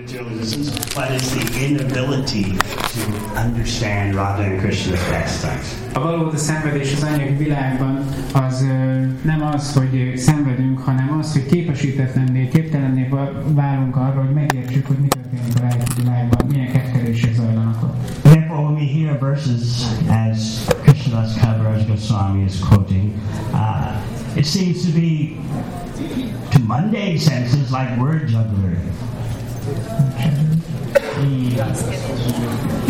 materialism, but it's the inability to understand Radha and Krishna's pastimes. A valódi szenvedés az anyagi világban az nem az, hogy szenvedünk, hanem az, hogy képesítetlenné, képtelenné válunk arra, hogy megértsük, hogy mi történik a lelki világban, milyen kettelések zajlanak ott. Therefore, when we hear verses as Krishnadas Kaviraj Goswami is quoting, it seems to be to mundane senses like word jugglery.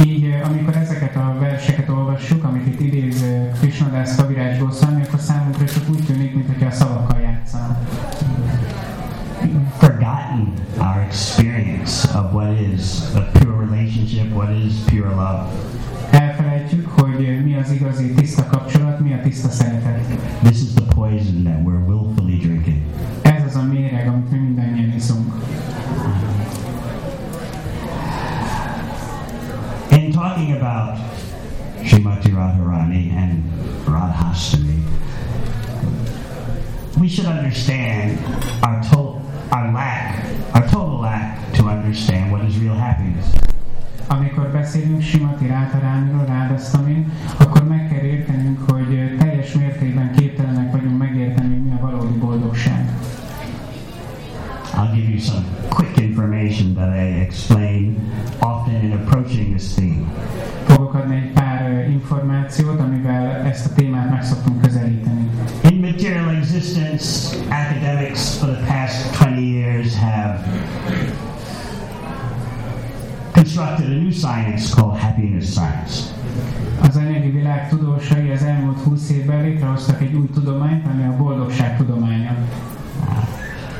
Így, amikor ezeket a verseket olvassuk, amit itt idéz Krishnadas Kaviraj Goswami, akkor számunkra csak úgy tűnik, mintha a szavakkal játszanak. Forgotten our experience of what is a pure relationship, what is pure love. Elfelejtjük, hogy mi az igazi tiszta kapcsolat, mi a tiszta szeretet. This is the poison that we're willfully drinking. Ez az a méreg, amit mi mindannyian iszunk. In talking about Srimati Radharani and Radhastami, we should understand our total lack to understand what is real happiness. Amikor beszélünk Srimati Radharaniról, Radhastamin, akkor meg kell értenünk, hogy teljes mértékben képtelenek vagyunk megérteni, mi a valódi boldogság. I'll give you some quick information that I explain often in approaching this theme. Fogok adni egy pár információt, amivel ezt a témát meg szoktunk közelíteni. In material existence, academics for the past 20 years have constructed a new science called happiness science. Az anyagi világ tudósai az elmúlt 20 évben létrehoztak egy új tudományt, ami a boldogság tudománya.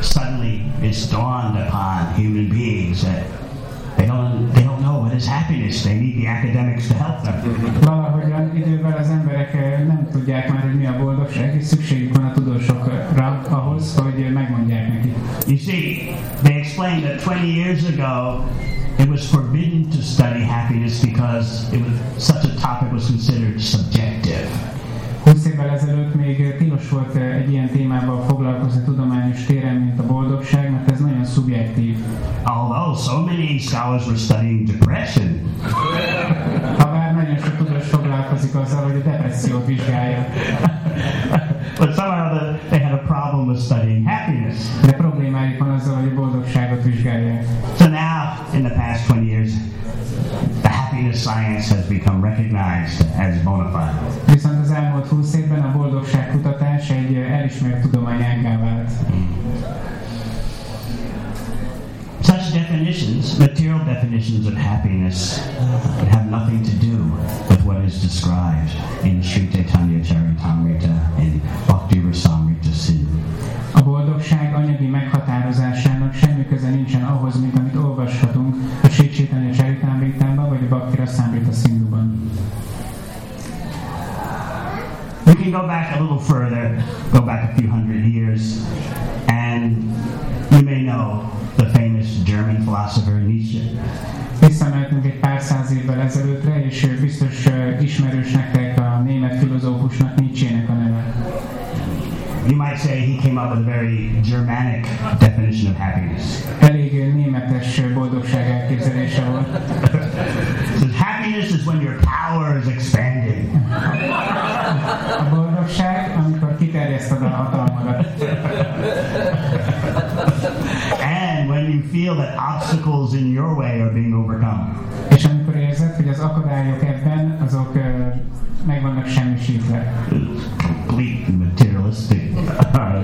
Suddenly it's dawned upon human beings that they don't know what is happiness. They need the academics to help them. Valahogyan idővel az emberek nem tudják már, hogy mi a boldogság, és szükségük van a tudósokra ahhoz, hogy megmondják nekik. You see, they explained that 20 years ago it was forbidden to study happiness because it was such a topic was considered subjective. 20 évvel ezelőtt még tilos volt egy ilyen témával foglalkozni tudományos téren, mint a boldogság, mert ez nagyon szubjektív. Although so many scholars were studying depression. Habár nagyon sok tudós foglalkozik azzal, hogy a depressziót vizsgálja. But somehow they had a problem with studying happiness. De problémájuk van azzal, hogy a boldogságot vizsgálják. So now, in the past 20 years, happiness science has become recognized as bona fide. Viszont az elmúlt 20 évben a boldogság kutatás egy elismert tudományággá vált. Such definitions, material definitions of happiness, have nothing to do with what is described in Sri Chaitanya Charitamrita and Bhakti Rasamrita Sindhu. A boldogság anyagi meghatározásának semmi köze nincsen ahhoz, mint amit olvashatunk a Sri Chaitanya Charitamritában vagy a Bhakti Rasamrita Sindhuban. We can go back a little further, go back a few hundred years, and you may know the famous German philosopher Nietzsche. Visszamehetünk egy pár száz évvel ezelőttre, és biztos ismerős nektek a német filozófusnak, Nietzsének a neve. You might say he came up with a very Germanic definition of happiness. Elég németes boldogság elképzelése volt. Happiness is when your power is expanded. A boldogság, amikor kiterjeszted a hatalmadat. And when you feel that obstacles in your way are being overcome. És amikor érzed, hogy az akadályok ebben, azok meg vannak semmisítve. Complete materialistic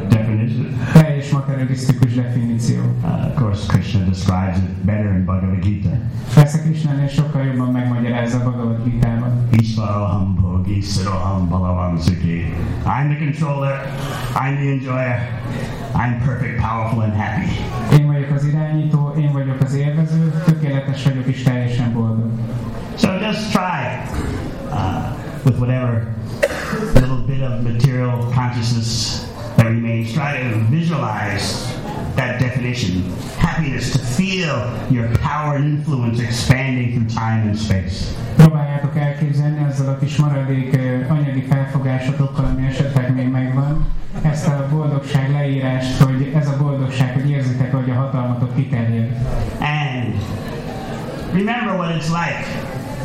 definition. Teljes materialisztikus definíció. Of course, Krishna describes it better in Bhagavad Gita. Persze Krishna sokkal jobban megmagyarázza a Bhagavad Gitában. Isvaroham bhogi siroham balavam sukhi. I'm the controller, I'm the enjoyer, I'm perfect, powerful and happy. Én vagyok az irányító, én vagyok az élvező, tökéletes vagyok és teljesen boldog. So just try with whatever little bit of material consciousness that remains, try to visualize that definition. Happiness, to feel your power and influence expanding through time and space. Próbáljátok elképzelni azzal a kis maradék anyagi felfogásotokkal, ami esetleg még megvan, ezt a boldogság leírást, hogy ez a boldogság, hogy érzitek, hogy a hatalmatok kiterjed. And Remember what it's like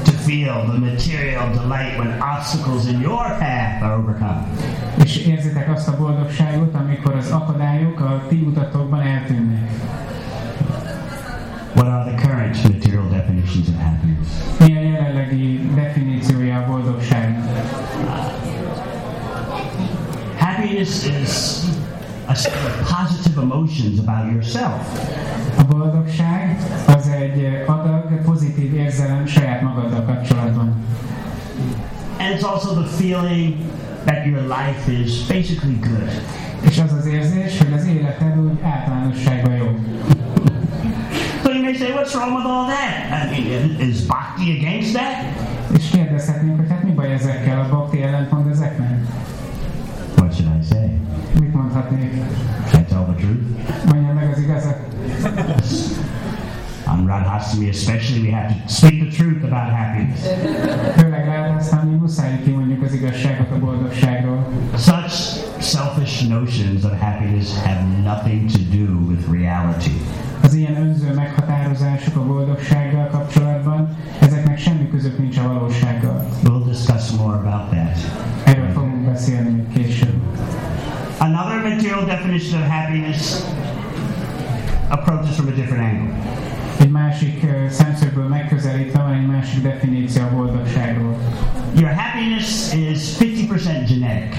to feel the material delight when obstacles in your path are overcome. És érzitek azt a boldogságot, amikor az akadályok a ti utatokban eltűnnek. What are the current material definitions of happiness? Mi a jelenlegi definíciója a boldogságnak? Happiness is a set of positive emotions about yourself. A boldogság az egy adag pozitív érzelem saját magaddal kapcsolatban. And it's also the feeling that your life is basically good. És az az érzés, hogy az életed úgy általánosságban jó. So you may say, what's wrong with all that? I mean, is bhakti against that? És kérdezhetnénk, hogy hát mi baj ezekkel, a bhakti ellentmond ezeknek? What should I say? Mit mondhatnék? I tell the truth. Mondjam meg az igazat. On Radhashtami especially we have to speak the truth about happiness. Főleg Radhashtami muszáj kimondjuk az igazságot a boldogságról. Such selfish notions of happiness have nothing to do with reality. Az ilyen önző meghatározások a boldogsággal kapcsolatban, ezeknek semmi közük nincs a valósággal. We'll discuss more about that. Erről fogunk beszélni később. Another material definition of happiness approaches from a different angle. Egy másik szemszögből megközelítve van egy másik definíció a boldogságról. Your happiness is 50% genetic.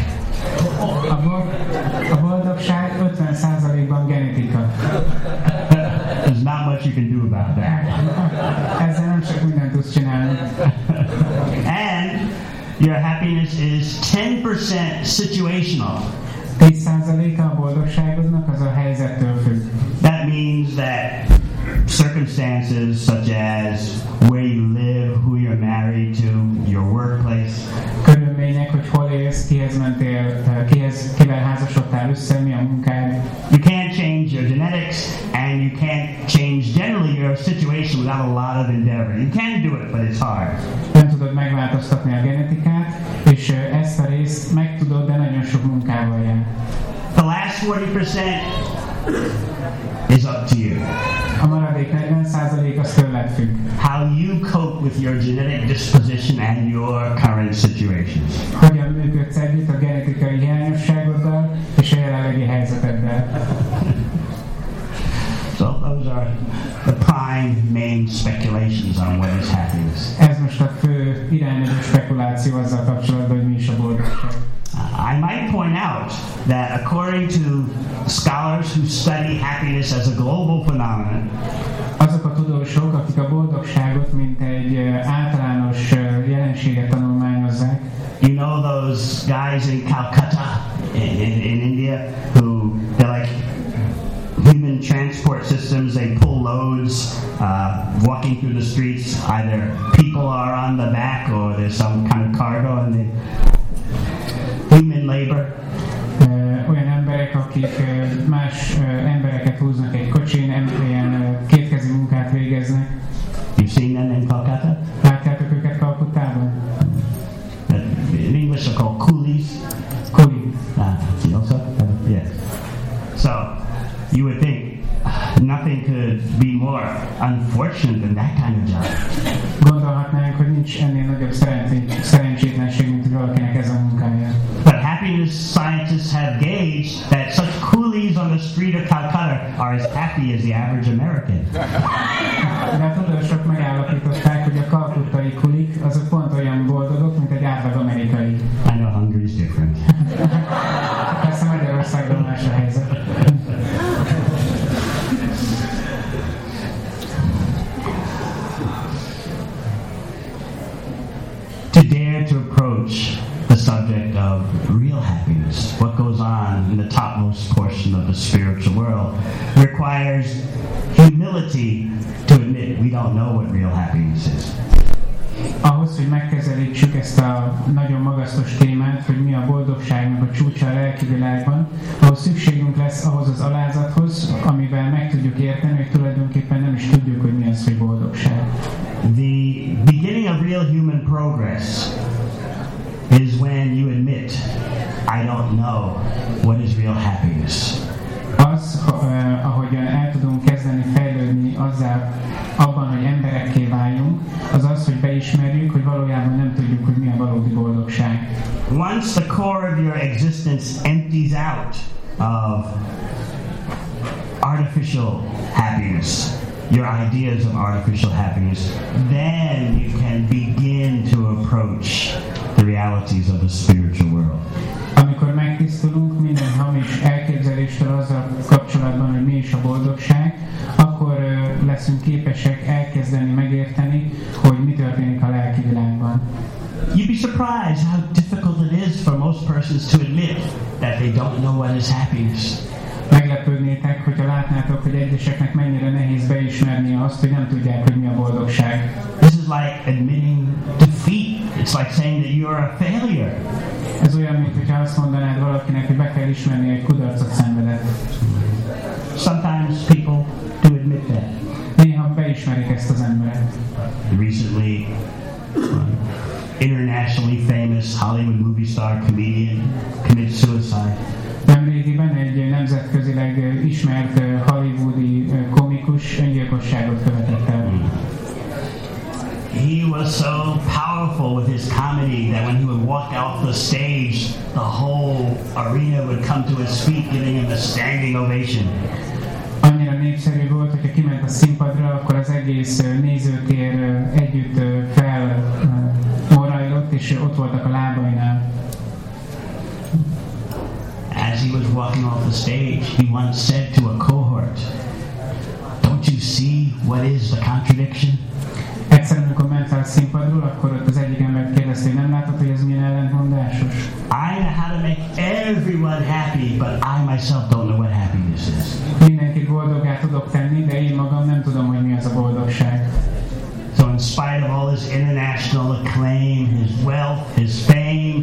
A boldogság 50%-ban genetika. There's not much you can do about that. Ezzel nem csak mindent tudsz csinálni. And your happiness is 10% situational. 10%-a a boldogságoznak az a helyzettől függ. That means that circumstances such as where you live, who you're married to, your workplace. Körülmények, hogy hol élsz, kihez mentél, kivel házasodtál össze, mi a munkád. You can't change your genetics and you can't change generally your situation without a lot of endeavor. You can do it, but it's hard. Nem tudod megváltoztatni a genetikát, és ezt a részt meg tudod, de nagyon sok munkával jár. The last 40% is up to you. A maradék 40% az tőled függ. How you cope with your genetic disposition and your current situations. Hogyan működsz együtt a genetikai hiányosságoddal és a jelenlegi helyzeteddel. So those are the prime main speculations on what is happiness. Ez most a fő irányadó spekuláció azzal kapcsolatban, hogy mi is a boldogság. I might point out that according to scholars who study happiness as a global phenomenon, azok a tudósok, akik a boldogságot mint egy általános jelenséget tanulmányozzák. You know those guys in Calcutta in India who they're like human transport systems, they pull loads walking through the streets, either people are on the back or there's some kind of cargo and they human labor. Olyan emberek, akik más embereket húznak egy kocsin, ilyen kétkezi munkát végeznek. You've seen them in Calcutta? Látjátok őket Calcuttában? In English they're called coolies. Coolies. See also? Yes. So, you would think nothing could be more unfortunate than that kind of job. Gondolhatnánk, hogy nincs ennél nagyobb szerencsétlenség, mint hogy valakinek ez a munkája. But happiness scientists have gauged that such coolies on the street of Calcutta are as happy as the average American. De a tudósok megállapították, hogy a kalkuttai kulik azok pont olyan boldogok, mint egy átlag amerikai. I know Hungary is different. Persze Magyarországon más a helyzet. To approach the subject of real happiness, what goes on in the topmost portion of the spiritual world, requires humility to admit we don't know what real happiness is. Ahhoz, hogy megkezelítsük ezt a nagyon magasztos témát, hogy mi a boldogságnak a csúcsa a lelki világban, ahhoz szükségünk lesz ahhoz az alázathoz, amivel meg tudjuk érteni, hogy tulajdonképpen nem is tudjuk, hogy mi az, hogy boldogság. The beginning of real human progress is when you admit, I don't know what is real happiness. Az, ahogyan el tudunk kezdeni fejlődni, hozzá abban, hogy emberekké váljunk, az az, hogy beismerjük, hogy valójában nem tudjuk, hogy mi a valódi boldogság. Once the core of your existence empties out of artificial happiness, your ideas of artificial happiness, then you can begin to approach the realities of the spiritual world. Amikor megtisztulunk minden hamis elképzeléstől azzal kapcsolatban, hogy mi is a boldogság, akkor leszünk képesek elkezdeni megérteni, hogy mi történik a lelki világban. You'd be surprised how difficult it is for most persons to admit that they don't know what is happiness. Meglepődnétek, hogyha látnátok, hogy egyeseknek mennyire nehéz beismerni azt, hogy nem tudják, hogy mi a boldogság. This is like admitting defeat. It's like saying that you are a failure. Ez olyan, mintha azt mondanád valakinek, hogy be kell ismerni, hogy kudarcot szenvedett. Sometimes people do admit that. Néha beismerik ezt az embert. Recently, internationally famous Hollywood movie star comedian committed suicide. Nemrégiben egy nemzetközileg ismert hollywoodi komikus öngyilkosságot követett el. He was so powerful with his comedy that when he would walk off the stage, the whole arena would come to his feet, giving him a standing ovation. Annyira népszerű volt, hogyha kiment a színpadra, akkor az egész nézőtér együtt felmorajlott, és ott voltak a lábainál. As he was walking off the stage, he once said to a cohort, "Don't you see what is the contradiction?" Egyszerűen, amikor ment a színpadról, akkor ott az egyik embert kérdezte, hogy nem látod, hogy ez milyen ellentmondásos? I know how to make everyone happy, but I myself don't know what happiness is. Mindenkit boldoggá tudok tenni, de én magam nem tudom, hogy mi az a boldogság. So in spite of all his international acclaim, his wealth, his fame,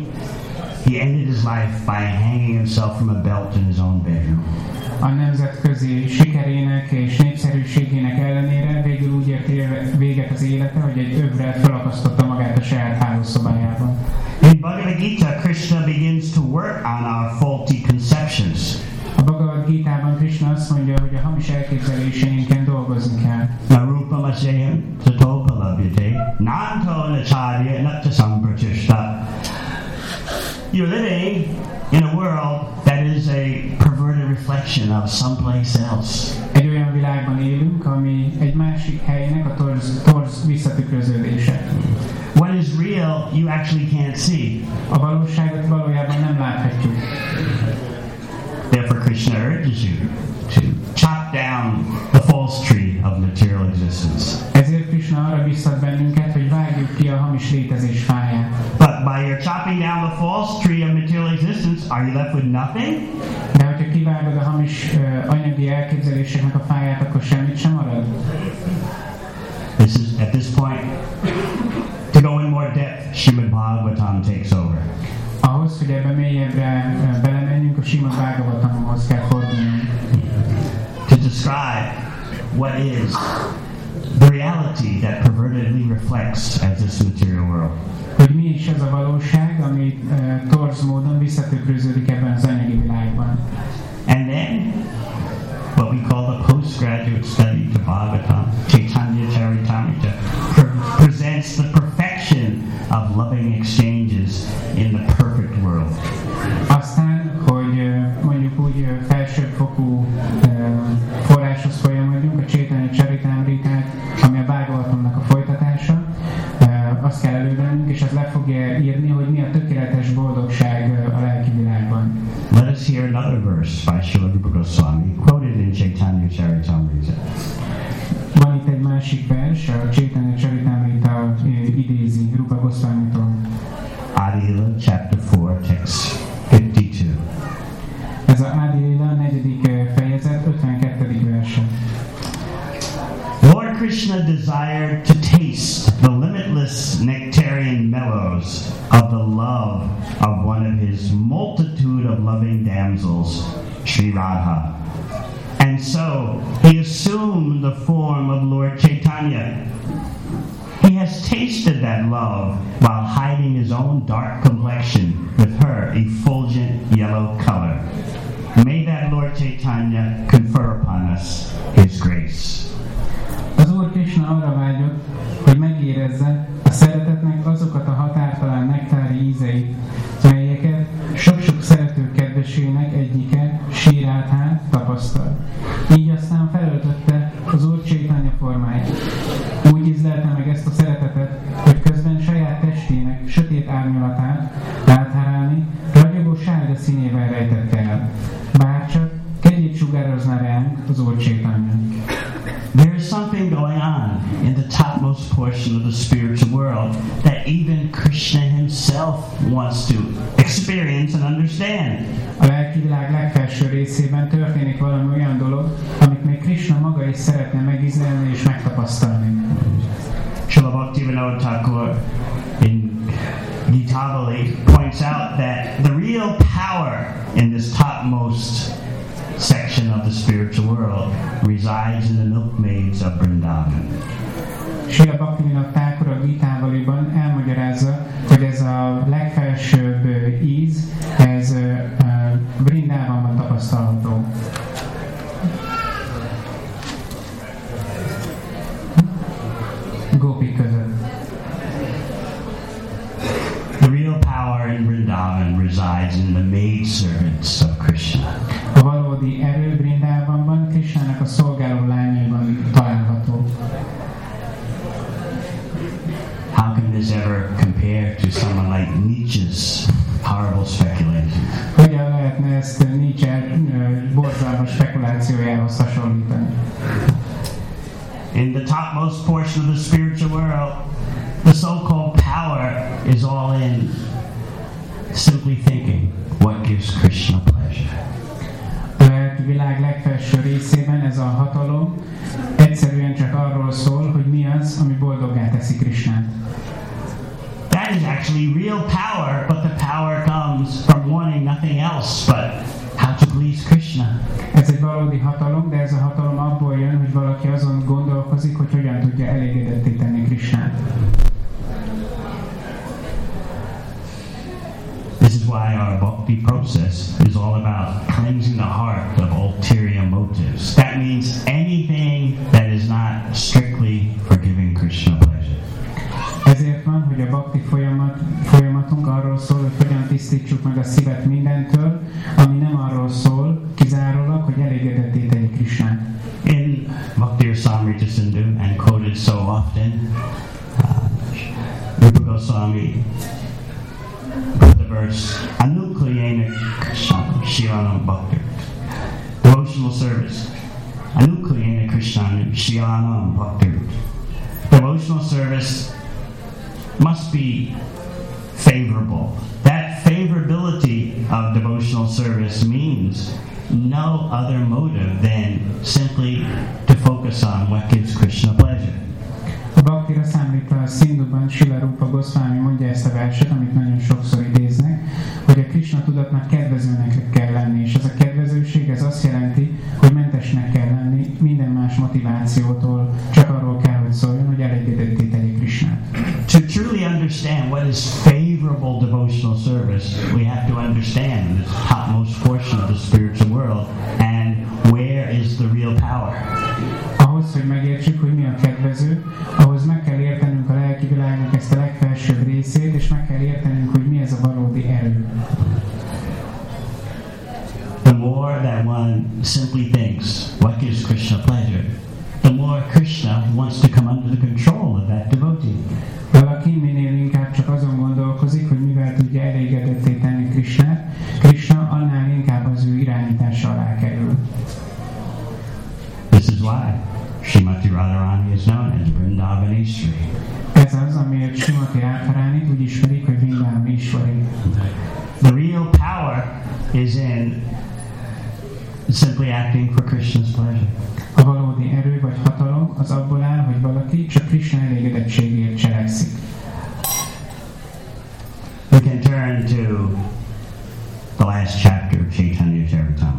he ended his life by hanging himself from a belt in his own bedroom. A nemzetközi sikerének és népszerűségének ellenére végül úgy ért véget az élete, hogy egy övre felakasztotta magát a saját hálószobájában. In Bhagavad Gita, Krishna begins to work on our faulty conceptions. A Bhagavad Gitában Krishna azt mondja, hogy a hamis elképzeléseinken dolgozni kell. Narupa masayam tatopalabhyate nanto nacharya natyasamprachishta. You're living in a world that is a perverted reflection of someplace else. Egy olyan világban élünk, ami egy másik helynek a torz visszatükröződése. What is real, you actually can't see. A valóságot valójában nem láthatjuk. Therefore Krishna urges you to chop down the false tree of material existence. Ezért Krishna arra biztat bennünket, hogy vágjuk ki a hamis létezés fáját. But by your chopping down the false tree of material existence, are you left with nothing? De hogyha kivágod a hamis anyagi elképzeléseknek a fáját, akkor semmit sem marad. This is at this point to go in more depth. Srimad Bhagavatam takes over. Ahhoz, hogy ebbe mélyebbre belemenjünk, a Srimad Bhagavatamhoz kell fordulni. To describe what is the reality that pervertedly reflects as this material world. Hogy mi is ez a valóság, ami torz módon visszatükröződik ebben az anyagi világban. And then, what we call the postgraduate study to Bhagavatam, Chaitanya Charitamrita, presents the perfection of loving exchanges in the perfect world. Aztán, hogy mondjuk úgy felsőfokú forráshoz folyamodjunk, a Chaitanya Charitamritát, ami a Bhagavatamnak a folytatása, azt kell elővennünk, és az le fogja írni, hogy mi a tökéletes boldogság a lelki világban. Let us hear another verse by Śrīla Rupa Goswami, quoted in Chaitanya Charitamrita. Van itt egy másik vers, a Chaitanya Charitamrita idézi Rupa Goswamitól. Adi-lila, chapter 4, text 52. Ez az Adi-lila, 4. fejezet, 52. verse. Lord Krishna desired to taste the limitless nectarian mellows of the love of one of his multitude of loving damsels, Sri Radha. And so he assumed the form of Lord Chaitanya. He has tasted that love while hiding his own dark complexion with her effulgent yellow color. May that Lord Chaitanya confer upon us his grace. Az Úr Krisna arra vágyott, hogy megérezze a szeretetnek azokat a határtalan nektári ízeit, melyeket sok-sok szerető kedvesének egyike, Sri Rádhán tapasztal. Így aztán felöltötte az Úr Csétánya formáját. Úgy ízlelte meg ezt a szeretetet, hogy közben saját testének sötét árnyalatát Rádhárání ragyogó sárga színével rejtette el. Bárcsak kegyét sugározná ránk az Úr Csétánya. There is something going on in the topmost portion of the spiritual world that even Krishna himself wants to experience and understand. A lelki világ legfelső részében történik valami olyan dolog, amit még Krishna maga is szeretne megizelni és megtapasztalni. Srila Bhaktivinoda Thakur in Gitavali points out that the real power in this topmost section of the spiritual world resides in the milkmaids of Vrindavan. Srila Bhaktivinoda Thakur a Gitavaliban elmagyarázza, hogy ez a legfelsőbb íz, ez Vrindavanban tapasztalható. Gópik között. The real power in Vrindavan resides in the maid servants of Krishna. A valódi erő Vrindavanban, Krishnának a szolgáló lányaiban található. How can this ever compare to someone like Nietzsche's horrible speculation? Hogyan lehetne ezt Nietzsche borzalmas spekulációjához hasonlítani? In the topmost portion of the spiritual world, the so-called power is all in simply thinking what gives Krishna pleasure. A világ legfelső részében ez a hatalom egyszerűen csak arról szól, hogy mi az, ami boldoggá teszi Krishnát. That is actually real power, but the power comes from wanting nothing else but how to please Krishna. Ez egy valódi hatalom, de ez a hatalom abból jön, hogy valaki azon gondolkozik, hogy hogyan tudja elégedetté tenni Krishnát. This is why our bhakti process is all about cleansing the heart of ulterior motives. That means anything that is not strictly for giving Krishna pleasure. Ezért van, hogy a bhakti folyamatunk arról szól, hogy hogyan tisztítsuk meg a szívet mindentől, ami nem arról szól, kizárólag, hogy elégedetté tegyük Krishnát. In Bhakti Rasamrita Sindhu, and quoted so often, Rupa Goswami, the verse Anukleena Krishna Shilanam Bhakti. Devotional service Anukleena Krishna Shilanam Bhakti. Devotional service must be favorable. That favorability of devotional service means no other motive than simply to focus on what gives Krishna pleasure. A Bhakti Rasamrita Sindhuban Srila Rupa Goswami mondja ezt a verset, amit nagyon sokszor idéznek, hogy a Krishna tudatnak kedvezőnek kell lenni, és ez a kedvezőség, ez azt jelenti, hogy mentesnek kell lenni minden más motivációtól, csak arról kell, hogy szóljon, hogy elégedetté tegye Krishnát. To truly understand what is favorable devotional service, we have to understand the topmost portion of the spiritual world and where is the real power. Ahhoz, hogy megértsük, hogy mi a kedvező, ahhoz meg kell értenünk a lelki világnak ezt a legfelsőbb részét, és meg kell értenünk, hogy mi ez a valódi erő. The more that one simply thinks, what gives Krishna pleasure, the more Krishna wants to come under the control of that devotee. Valaki minél inkább csak azon gondolkozik, hogy mivel tudja elégedetté tenni Krishnát, Krishna annál inkább az ő irányítása alá kerül. This is why Śrīmati Radharāni is known as Vrindavaneshwari. Ez az, amiért Śrīmati Radharánit úgy ismerik, hogy Vrindavaneshwari. The real power is in simply acting for Krishna's pleasure. A valódi erő vagy hatalom az abból áll, hogy valaki csak Krishna elégedettségért cselekszik. We can turn to the last chapter of Chaitanya Charitamrita.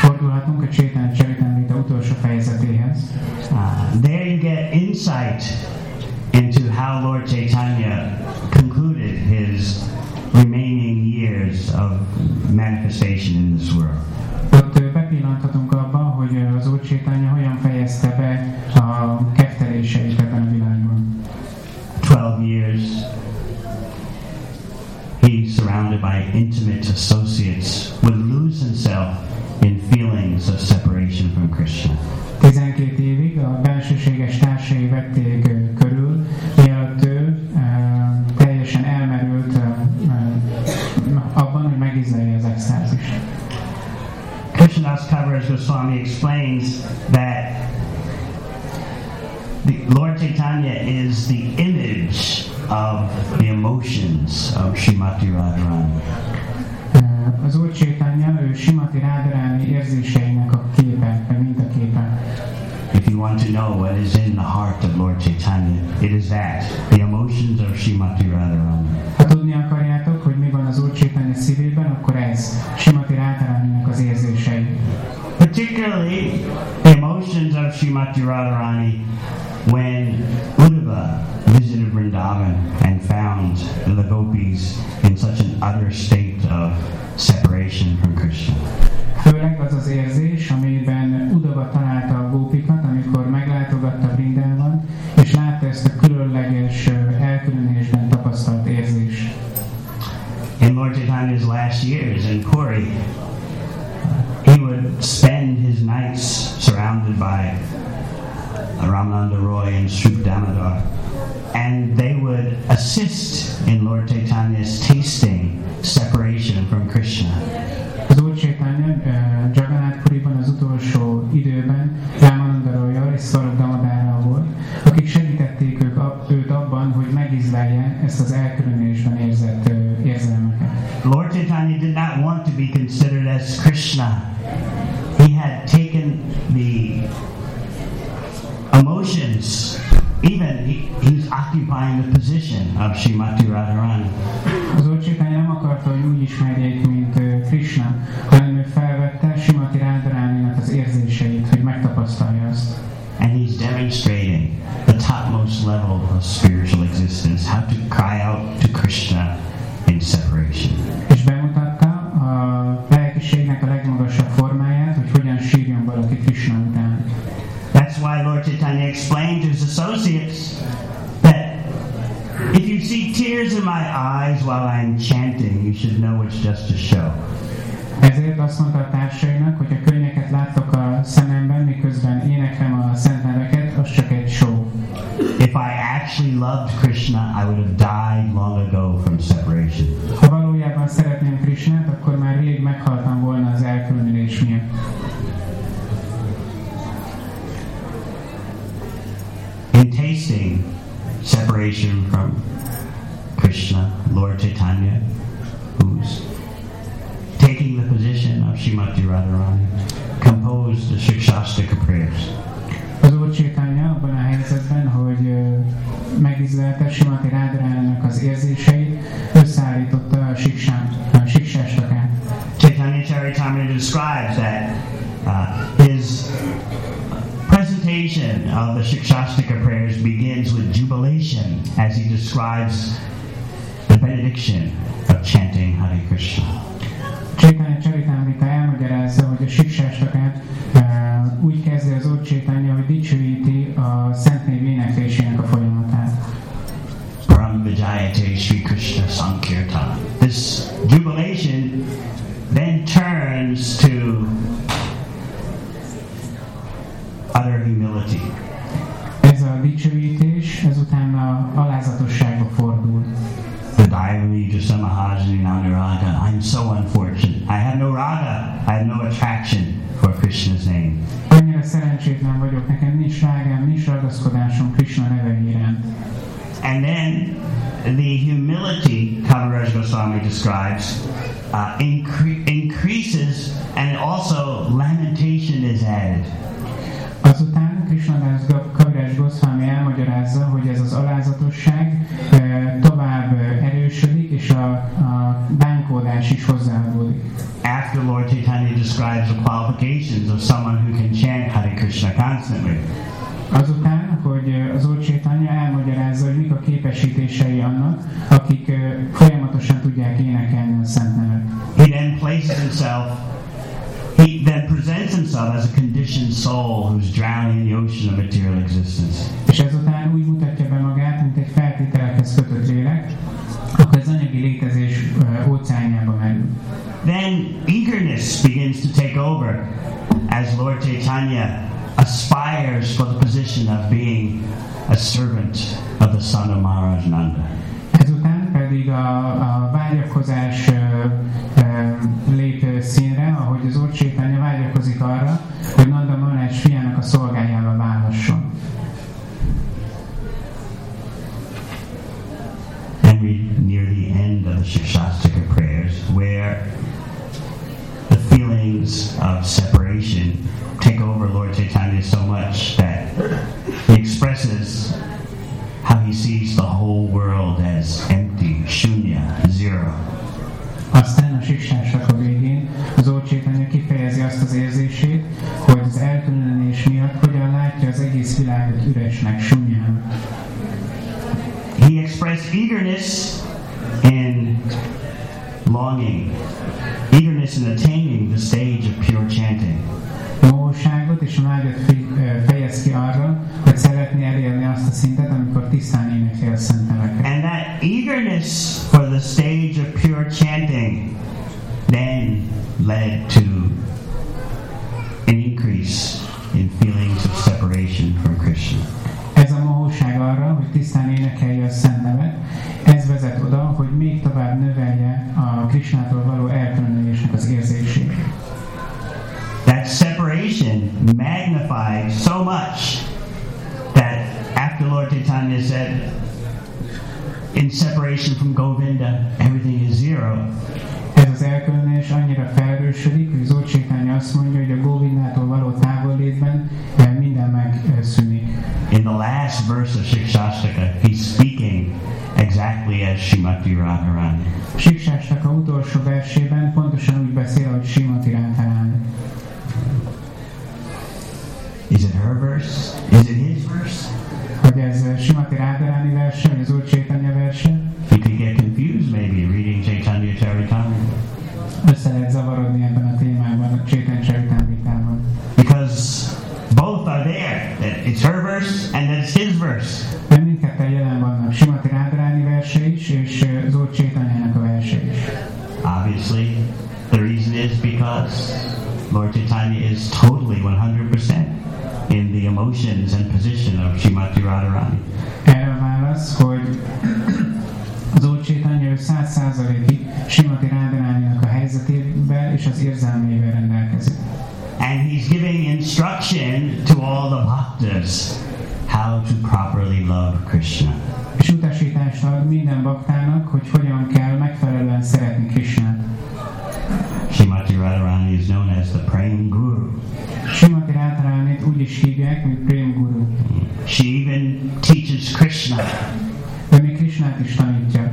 Fordulhatunk a Chaitanya Charitamrita utolsó fejezetéhez. There you get insight into how Lord Chaitanya concluded his remaining years of manifestation in this world. Ott megpillanthatunk abban, hogy az Úr Csétánya hogyan fejezte be a kefteléseit ebben a világban. 12 years. He, surrounded by intimate associates, would lose himself in feelings of separation from Krishna. 12 évig a belsőséges társai vették körül, mielőtt ő teljesen elmerült abban, hogy megizzelje az extázist. Krishnadas Kaviraj Goswami explains that the Lord Chaitanya is the image of the emotions of Śrīmati Radharāni. Az Úr Chaitanya, ő Śrīmati Radharāni érzéseinek a képe, mint a képe. If you want to know what is in the heart of Lord Chaitanya, it is that, the emotions of Śrīmati Radharāni. Ha tudni akarjátok, hogy mi van az Úr Chaitanya szívében, akkor ez, Śrīmati Radharāninak az érzései. Particularly the emotions of Śrīmati Radharāni when Uddhava visited Vrindavan and found the gopis in such an utter state of separation from Krishna. Főleg az az érzés, amiben Uddhava találta a gópikat, amikor meglátogatta Vrindavan, és látta ezt a különleges elkülönésben tapasztalt érzés. In Lord Chaitanya's last years in Puri, he would spend his nights surrounded by Ramananda Roy and Sri Damodar, and they would assist in Lord Chaitanya's tasting separation from Krishna. Az Úr Chaitanya Jagannath Puriban az utolsó időben Ramananda Royal és Swarup Damodarral volt, akik segítették őt abban, hogy megizlelje ezt az elkülönésben érzett érzelmeket. Lord Chaitanya did not want to be considered as Krishna. He had taken the emotions, even he's occupying the position of Śrīmati Radharāni. Az Úr Chaitanya nem akarta, hogy úgy ismerjék, mint Krishna, hanem ő felvette Śrīmati Radharāninak az érzéseit, hogy megtapasztalja azt. And he's demonstrating the topmost level of spiritual existence, how to cry out to Krishna in separation. És bemutatta a lelkiségnek a legmagasabb formáját, hogy hogyan sírjon valaki Krishna után. That's why Lord Chaitanya explained to his associates that if you see tears in my eyes while I'm chanting, you should know it's just a show. Ezért azt mondta a társainak, hogy a könnyeket láttok a szememben, miközben éneklem a szent neveket, az csak egy show. If I actually loved Krishna, I would have died long ago from separation. Ha valójában szeretném Krishnát, akkor már rég meghaltam volna az elkülönülés miatt. In tasting separation from Krishna, Lord Chaitanya, who's taking the position of Śrīmati Radharāni, composed the Shikshastika prayers. Az Úr Chaitanya abban a helyzetben, hogy megizlelte Śrīmati Radharāninak az érzéseit, összeállította a Shikshastakát. Chaitanya Charitamrita describes that his presentation of the Shikshastika prayers begins with jubilation as he describes the benediction of chanting Hare Krishna. Chaitanya Charitamrita elmagyarázza, hogy a Shikshastakát úgy kezdi az Úr Chaitanya, hogy dicsőíti a szentnév éneklésének a folyamatát. Param Vijayate Sri Krishna Sankirtan. This jubilation then turns to utter humility. Ez a dicsőítés ezután a alázatosságba fordul. The diary to Samahajini Nanuraga. I'm so unfortunate. I have no raga. I have no attraction for Krishna's name. Annyira szerencsétlen vagyok, nekem nincs rágám, nincs ragaszkodásom Krishna neve iránt. And then the humility Kaviraj Goswami describes increases, and also lamentation is added. Azután Krishnadas Kaviraj Goswami elmagyarázza, hogy ez az alázatosság tovább erősödik, és a bánkódás is hozzáadódik. After Lord Chaitanya describes the qualifications of someone who can chant Hare Krishna constantly. Azután, hogy az Úr Chaitanya elmagyarázza, hogy mik a képesítései annak, akik folyamatosan tudják énekelni a szent nevet. He then places himself He that presents himself as a conditioned soul who's drowning in the ocean of material existence. És ezután úgy mutatja be magát, mint egy feltételekhez kötött lélek, aki az anyagi létezés óceánjába merül. Then eagerness begins to take over as Lord Chaitanya aspires for the position of being a servant of the son of Maharaj Nanda. Ezután pedig a vágyakozás lép színre, ahogy az Úr Csétánya vágyakozik arra, hogy Nanda Maharaj fiának a szolgájával válhasson. And we near the end of the Shikshastika prayers, where the feelings of separation take over Lord Chaitanya so much that he expresses how he sees the whole world as empty, shunya, zero. Aztán a Shikshastika végén az Úr Chaitanya kifejezi azt az érzését, hogy az elkülönülés miatt hogyan látja az egész világot üresnek, shunyának. He expressed eagerness in longing, eagerness in attaining the stage of pure chanting. Mohóságot és vágyat fejez ki arra, hogy szeretné elérni azt a szintet, amikor tisztán énekli a szent neveket. And that eagerness for the stage of pure chanting then led to an increase in feelings of separation from Krishna. Ez a mohóság arra, hogy tisztán énekelje a szent nevet, ez vezet oda, hogy még tovább növelje a Krishnától való elkülönülésnek az érzését. That separation magnified so much that after Lord Chaitanya said, in separation from Govinda, everything is zero. Ez az elkülönés annyira felerősödik, hogy az Úr Chaitanya azt mondja, hogy a Govindától való távollétben minden megszűnik. In the last verse of Shikshashtaka, he's speaking exactly as Srimati Radharani. Shikshashtaka utolsó versében pontosan úgy beszél, hogy Srimati Radharani. Is it her verse? Is it his verse? Hogy ez Srimati Radharani verse, vagy az Úr Chaitanya verse? You can get confused maybe reading Chaitanya Charitamrita. Össze lehet zavarodni ebben a témában, a Chaitanya Charitamritában. Because both are there. It's her verse and it's his verse. De mindketten jelen vannak, Srimati Radharani verse is, és az Úr Chaitanyának a verse is. Obviously, the reason is because Lord Chaitanya is totally 100% in the emotions and position of Srimati Radharani. Erre a válasz, hogy az Úr Chaitanya 100%-ig Srimati Radharaninak a helyzetével és az érzelmeivel rendelkezik. And he's giving instruction to all the bhaktas how to properly love Krishna. És utasítást ad minden baktának, hogy hogyan kell megfelelően szeretni Krishnát. Srimati Radharani is known as the Prem Guru. Srimati Radharani úgy is hívják, mint Prem Guru. She even teaches Krishna. De még Krishnát is tanítja.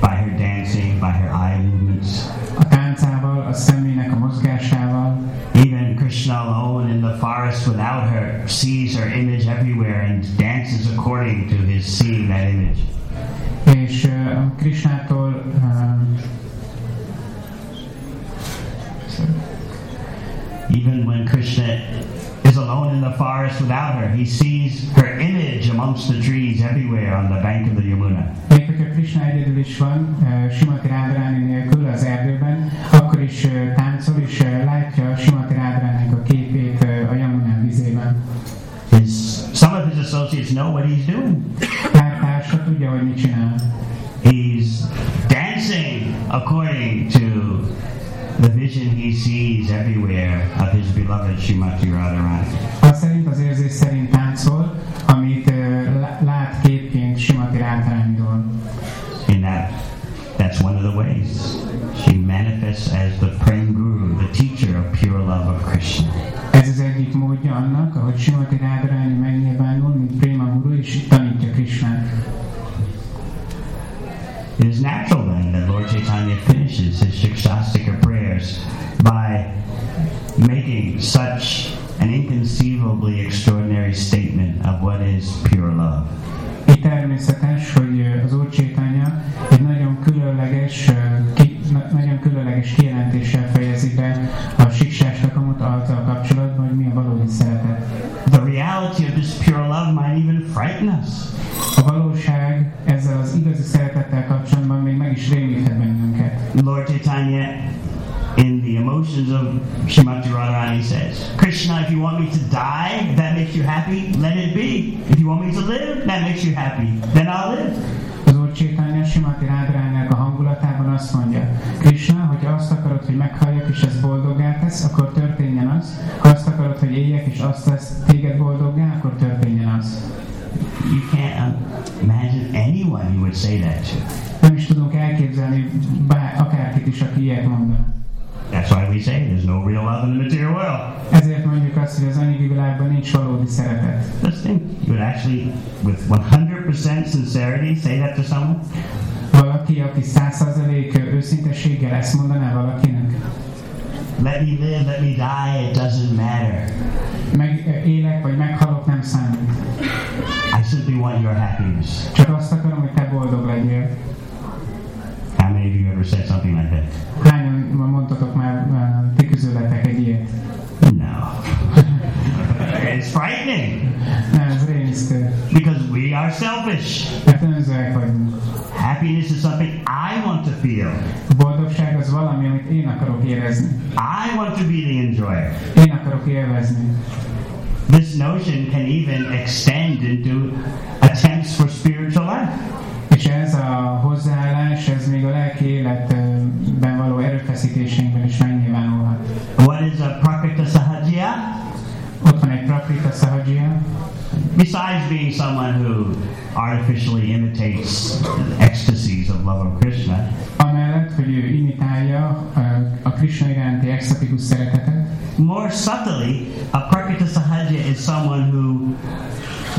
By her dancing, by her eye movements. A táncával, a szemének a mozgásával. Even Krishna alone in the forest without her sees her image everywhere and dances according to his seeing that image. És Krishnától even when Krishna is alone in the forest without her, he sees her image amongst the trees everywhere on the bank of the Yamuna. Még hogyha Krishna egyedül is van, Srimati Radharani nélkül az erdőben, akkor is táncol és látja Srimati Radharaninak a képét a Yamuna vízében. Some of his associates know what he's doing. Társa tudja, hogy mit csinál. He's dancing according to the vision he sees everywhere of his beloved Srimati Radharani. Azt szerint az érzés szerint táncol, amit lát képként Srimati Radharaniról. In that's one of the ways she manifests as the Prem Guru, the teacher of pure love of Krishna. Ez az egyik módja annak, ahogy Srimati Radharani megnyilvánul, mint Prema Guru, és tanítja Krishnát. It is natural then that Lord Chaitanya finishes his Shikshastika prayers by making such an inconceivably extraordinary statement of what is pure love. Itt természetes, hogy az Úr Chaitanya egy nagyon különleges személyes kijelentéssel fejezi be a siksás rakamot azzal kapcsolatban, hogy mi a valódi szeretet. The reality of this pure love might even frighten us. A valóság ezzel az igazi szeretettel kapcsolatban még meg is rémíthet bennünket. Lord Chaitanya, in the emotions of Srimati Radharani says, Krishna, if you want me to die, that makes you happy, let it be. If you want me to live, that makes you happy, then I'll live. Az Úr Chaitanya Srimati Radharaninak a hangulatában azt mondja, Krishna, hogyha azt akarod, hogy meghalljak és ez boldoggá tesz, akkor történjen az. Ha azt akarod, hogy éljek és azt tesz téged boldoggá, akkor történjen az. You can't imagine anyone you would say that to. Nem is tudunk elképzelni akárkit is, aki ilyet mondja. That's why we say there's no real love in the material world. Ezért mondjuk azt, hogy az anyagi világban nincs valódi szeretet. Just think, you would actually, with 100% sincerity, say that to someone. Valaki, aki 100% őszintességgel ezt mondaná valakinek. Let me live, let me die, it doesn't matter. Élek vagy meghalok, nem számít. I simply want your happiness. Csak azt akarom, hogy te boldog legyél. How many of you ever said something like that? Hányan mondtatok már ti közületek egy ilyet? No. It's frightening. Nem, ez rémisztő. Because we are selfish. Mert önzőek vagyunk. Happiness is something I want to feel. A boldogság az valami, amit én akarok érezni. I want to be the enjoyer. Én akarok élvezni. This notion can even extend into attempts for spiritual life. És ez a hozzáállás, ez még a lelki életben való erőfeszítésünkben is megnyilvánulhat. What is a prakrita sahajya? Ott van egy prakrita sahajya. Besides being someone who artificially imitates ecstasies of love of Krishna, amellett, hogy ő imitálja a Krishna iránti extatikus szeretetet, more subtly, a prakrita sahajya is someone who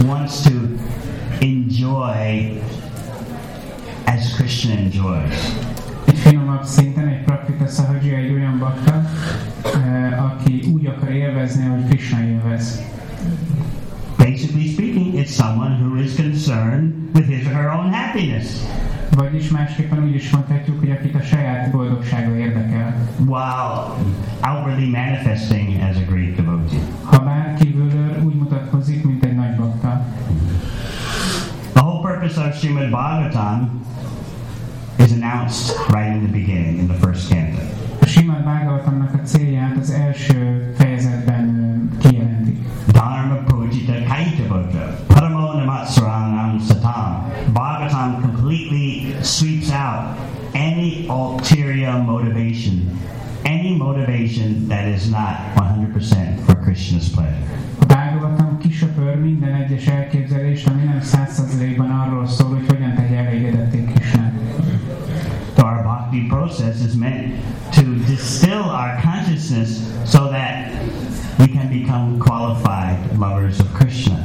wants to enjoy as Krishna enjoys. Egy finomabb szinten egy prakrita sahajya egy olyan bakta, aki úgy akar élvezni, hogy Krishna élvez. Basically speaking, it's someone who is concerned with his or her own happiness. Vagyis másképpen úgy is mondhatjuk, hogy akit a saját boldogsága érdekel. Wow, outwardly manifesting as a great devotee. Habár kívülről úgy mutatkozik, mint egy nagy bakta. The whole purpose of Srimad Bhagavatam is announced right in the beginning, in the first canto. A Srimad Bhagavatamnak a célját az első fejezetben kijelentik. Dharma Pujita Kaitavatra Paramo Namatsranam Satam. Bhagavatam completely sweeps out any ulterior motivation, any motivation that is not 100% for Krishna's pleasure. Bhagavatam kisöpör minden egyes elképzelést, ami nem 100%-ban arról szól, hogy hogyan tegye elégedetté Krishnát. Our bhakti process is meant to distill our consciousness so that we can become qualified lovers of Krishna.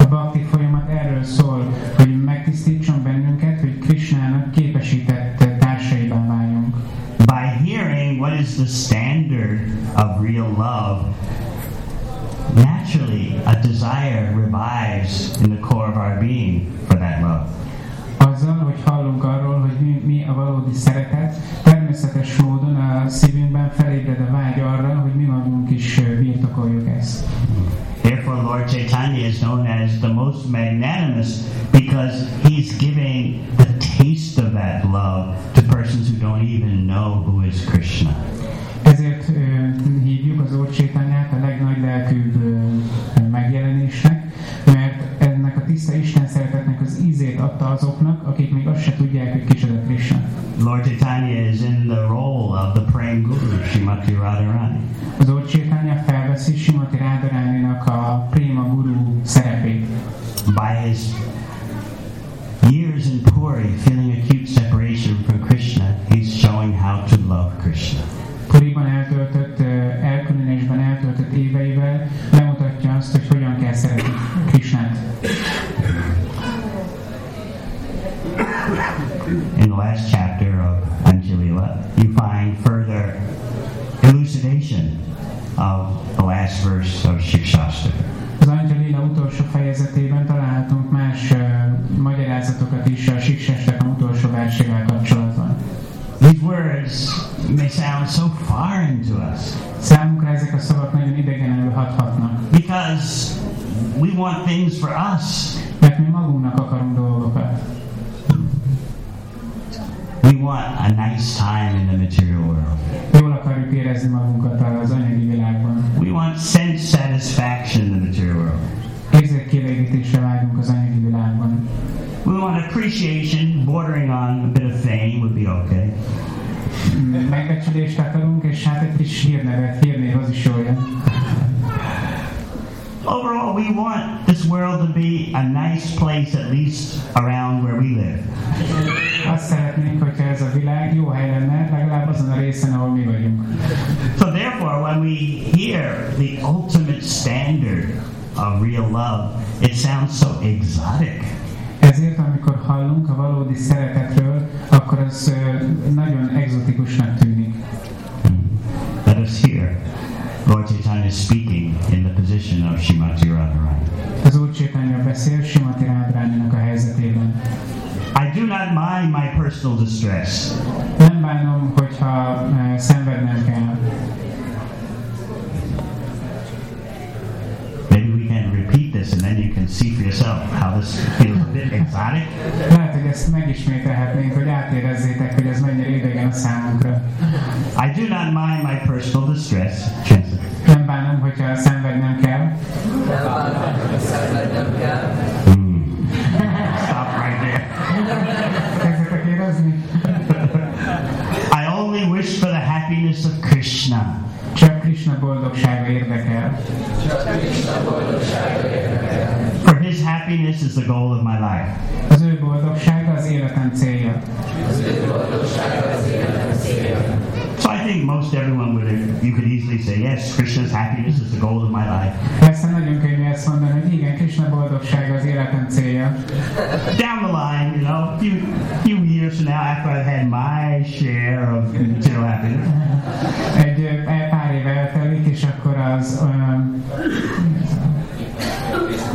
A bhakti folyamat erről szól, hogy megtisztítson bennünket, hogy Krishnának képesített társaiban váljunk. By hearing what is the standard of real love, naturally, a desire revives in the core of our being for that love. Azzal, hogy hallunk arról, hogy mi a valódi szeretet, természetes módon a szívünkben felébred a vágy arra, hogy mi magunk is birtokoljuk ezt. Therefore, Lord Chaitanya is known as the most magnanimous because he's giving the taste of that love to persons who don't even know who is Krishna. Ezért hívjuk az Úr Chaitanyát a legnagylelkűbb megjelenésnek, mert ennek a tiszta Isten szeretetnek az ízét adta azoknak, akik még azt se tudják, hogy kicsoda Krishna. Lord Chaitanya is in the role of the Prem Guru, Srimati Radharani. Az Úr Chaitanya felveszi Srimati Radharaninak a Prema Guru szerepét. By his years in Puri, feeling acute separation from Krishna, he's showing how to love Krishna. Puriban eltöltött, elkülönésben eltöltött éveivel bemutatja azt, hogy hogyan kell szeretni Krishnát. In the last chapter of Anjalila, you find further elucidation of the last verse of Shikshastra. Az Anjalila utolsó fejezetében találhatunk más magyarázatokat is a Shikshastra utolsó versével kapcsolatban. These words They sound so foreign to us. Számunkra ezek a szavak nagyon idegenül hathatnak. Because we want things for us. Mert mi magunknak akarunk dolgokat. We want a nice time in the material world. Jól akarjuk érezni magunkat az anyagi világban. We want sense satisfaction in the material world. Érzetkélégítésre vágyunk az anyagi világban. We want appreciation bordering on a bit of fame would be okay. Megbecsülést akarunk, és hát egy kis hírnevet, hírnév, az is olyan. Overall, we want this world to be a nice place, at least around where we live. Azt szeretnénk, hogyha ez a világ jó hely lenne, legalább azon a részen, ahol mi vagyunk. So therefore, when we hear the ultimate standard of real love, it sounds so exotic. Ezért, amikor hallunk a valódi szeretetről, akkor az nagyon egzotikusnak tűnik. Let us hear Lord Chaitanya speaking in the position of Śrīmati Radharāni. Az Úr Chaitanya beszél Śrīmati Radharāninak a helyzetében. I do not mind my personal distress. Nem bánom, hogyha szenvednem kell. And then you can see for yourself how this feels a bit exotic. Lehet, hogy ezt megismételhetnénk, hogy átérezzétek, hogy ez mennyire idegen a számunkra. I do not mind my personal distress. Nem bánom, hogyha szenvednem kell. Stop right there. Kezdetek érezni? I only wish for the happiness of Krishna. Csak Krishna boldogsága érdekel. For his happiness is the goal of my life. Az ő boldogsága az életem célja. So I think most everyone you could easily say yes, Krishna's happiness is the goal of my life. Persze nagyon könnyű ezt mondani, hogy igen, Krishna boldogsága az életem célja. Down the line, you know, few years from now after I've had my share of material happiness. Egy pár éve eltelik, és akkor az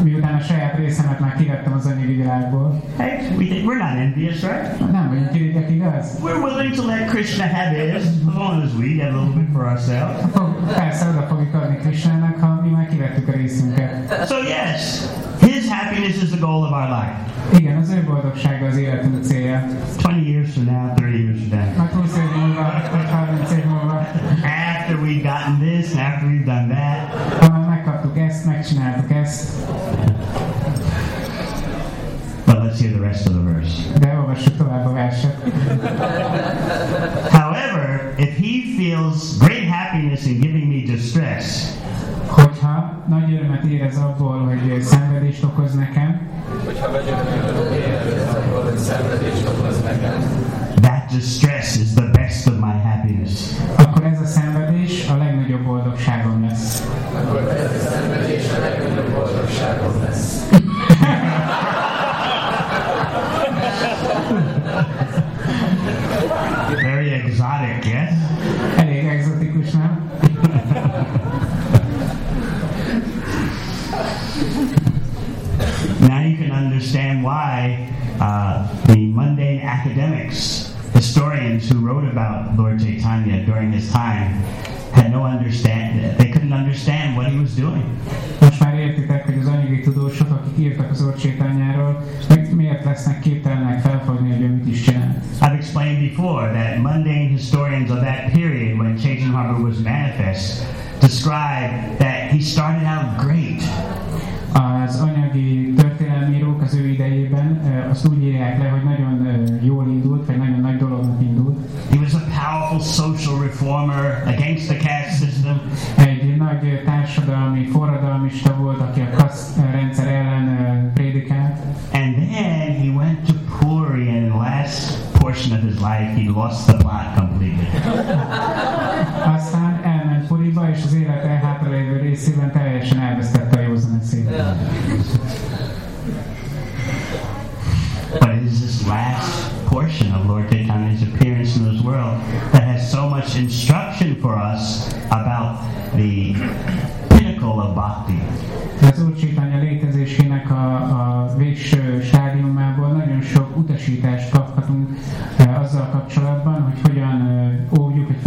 miután a saját részemet már kivettem az anyagi világból. Hey, we're not envious, right? Nem vagyunk irigyek, igaz? We're willing to let Krishna have his, as long as we have a little bit for ourselves. Persze, oda fogjuk adni Krishnának, ha mi már kivettük a részünket. So yes, his happiness is the goal of our life. Igen, az ő boldogsága az életünk célja. 20 years from now, 30 years from now. Már 20 év múlva, vagy 30 év múlva. After we've gotten this, after we've done that. Megcsináltuk ezt. But let's hear the rest of the verse. De olvassuk tovább a verset. However, if he feels great happiness in giving me distress, hogyha nagy örömet érez abból, hogy szenvedést okoz nekem, that distress is the best of my happiness. Akkor ez a szenvedés a legnagyobb boldogságom lesz. Very exotic, yes? Elég exotikus, nem? Now you can understand why the mundane academics, historians who wrote about Lord Chaitanya during his time, had no understanding. They couldn't understand what he was doing. Most már értitek, hogy az anyagi tudósok, akik írtak az Úr Chaitanyáról, miért lesznek képtelenek felfogni, hogy ő mit is csinált. I've explained before that mundane historians of that period when Chaitanya Mahaprabhu was manifest described that he started out great. Az anyagi történelmírók az ő idejében azt úgy írják le, hogy nagyon jól indult, vagy nagyon nagy dolognak indult. He was a powerful social reformer against the caste system. Egy nagy társadalmi forradalmista volt, aki a kaszt rendszer ellen prédikált. And then he went to Puri, and in the last portion of his life he lost the plot completely. Aztán elment Puriba, és az élete hátralévő részében teljesen elvesztette a józan eszét. But it is this last portion of Lord Chaitanya's appearance in this world that has so much instruction for us about the pinnacle of bhakti. Az Úr Chaitanya létezésének a végső stádiumából nagyon sok utasítást kaphatunk azzal kapcsolatban, hogy hogyan óvjuk, hogy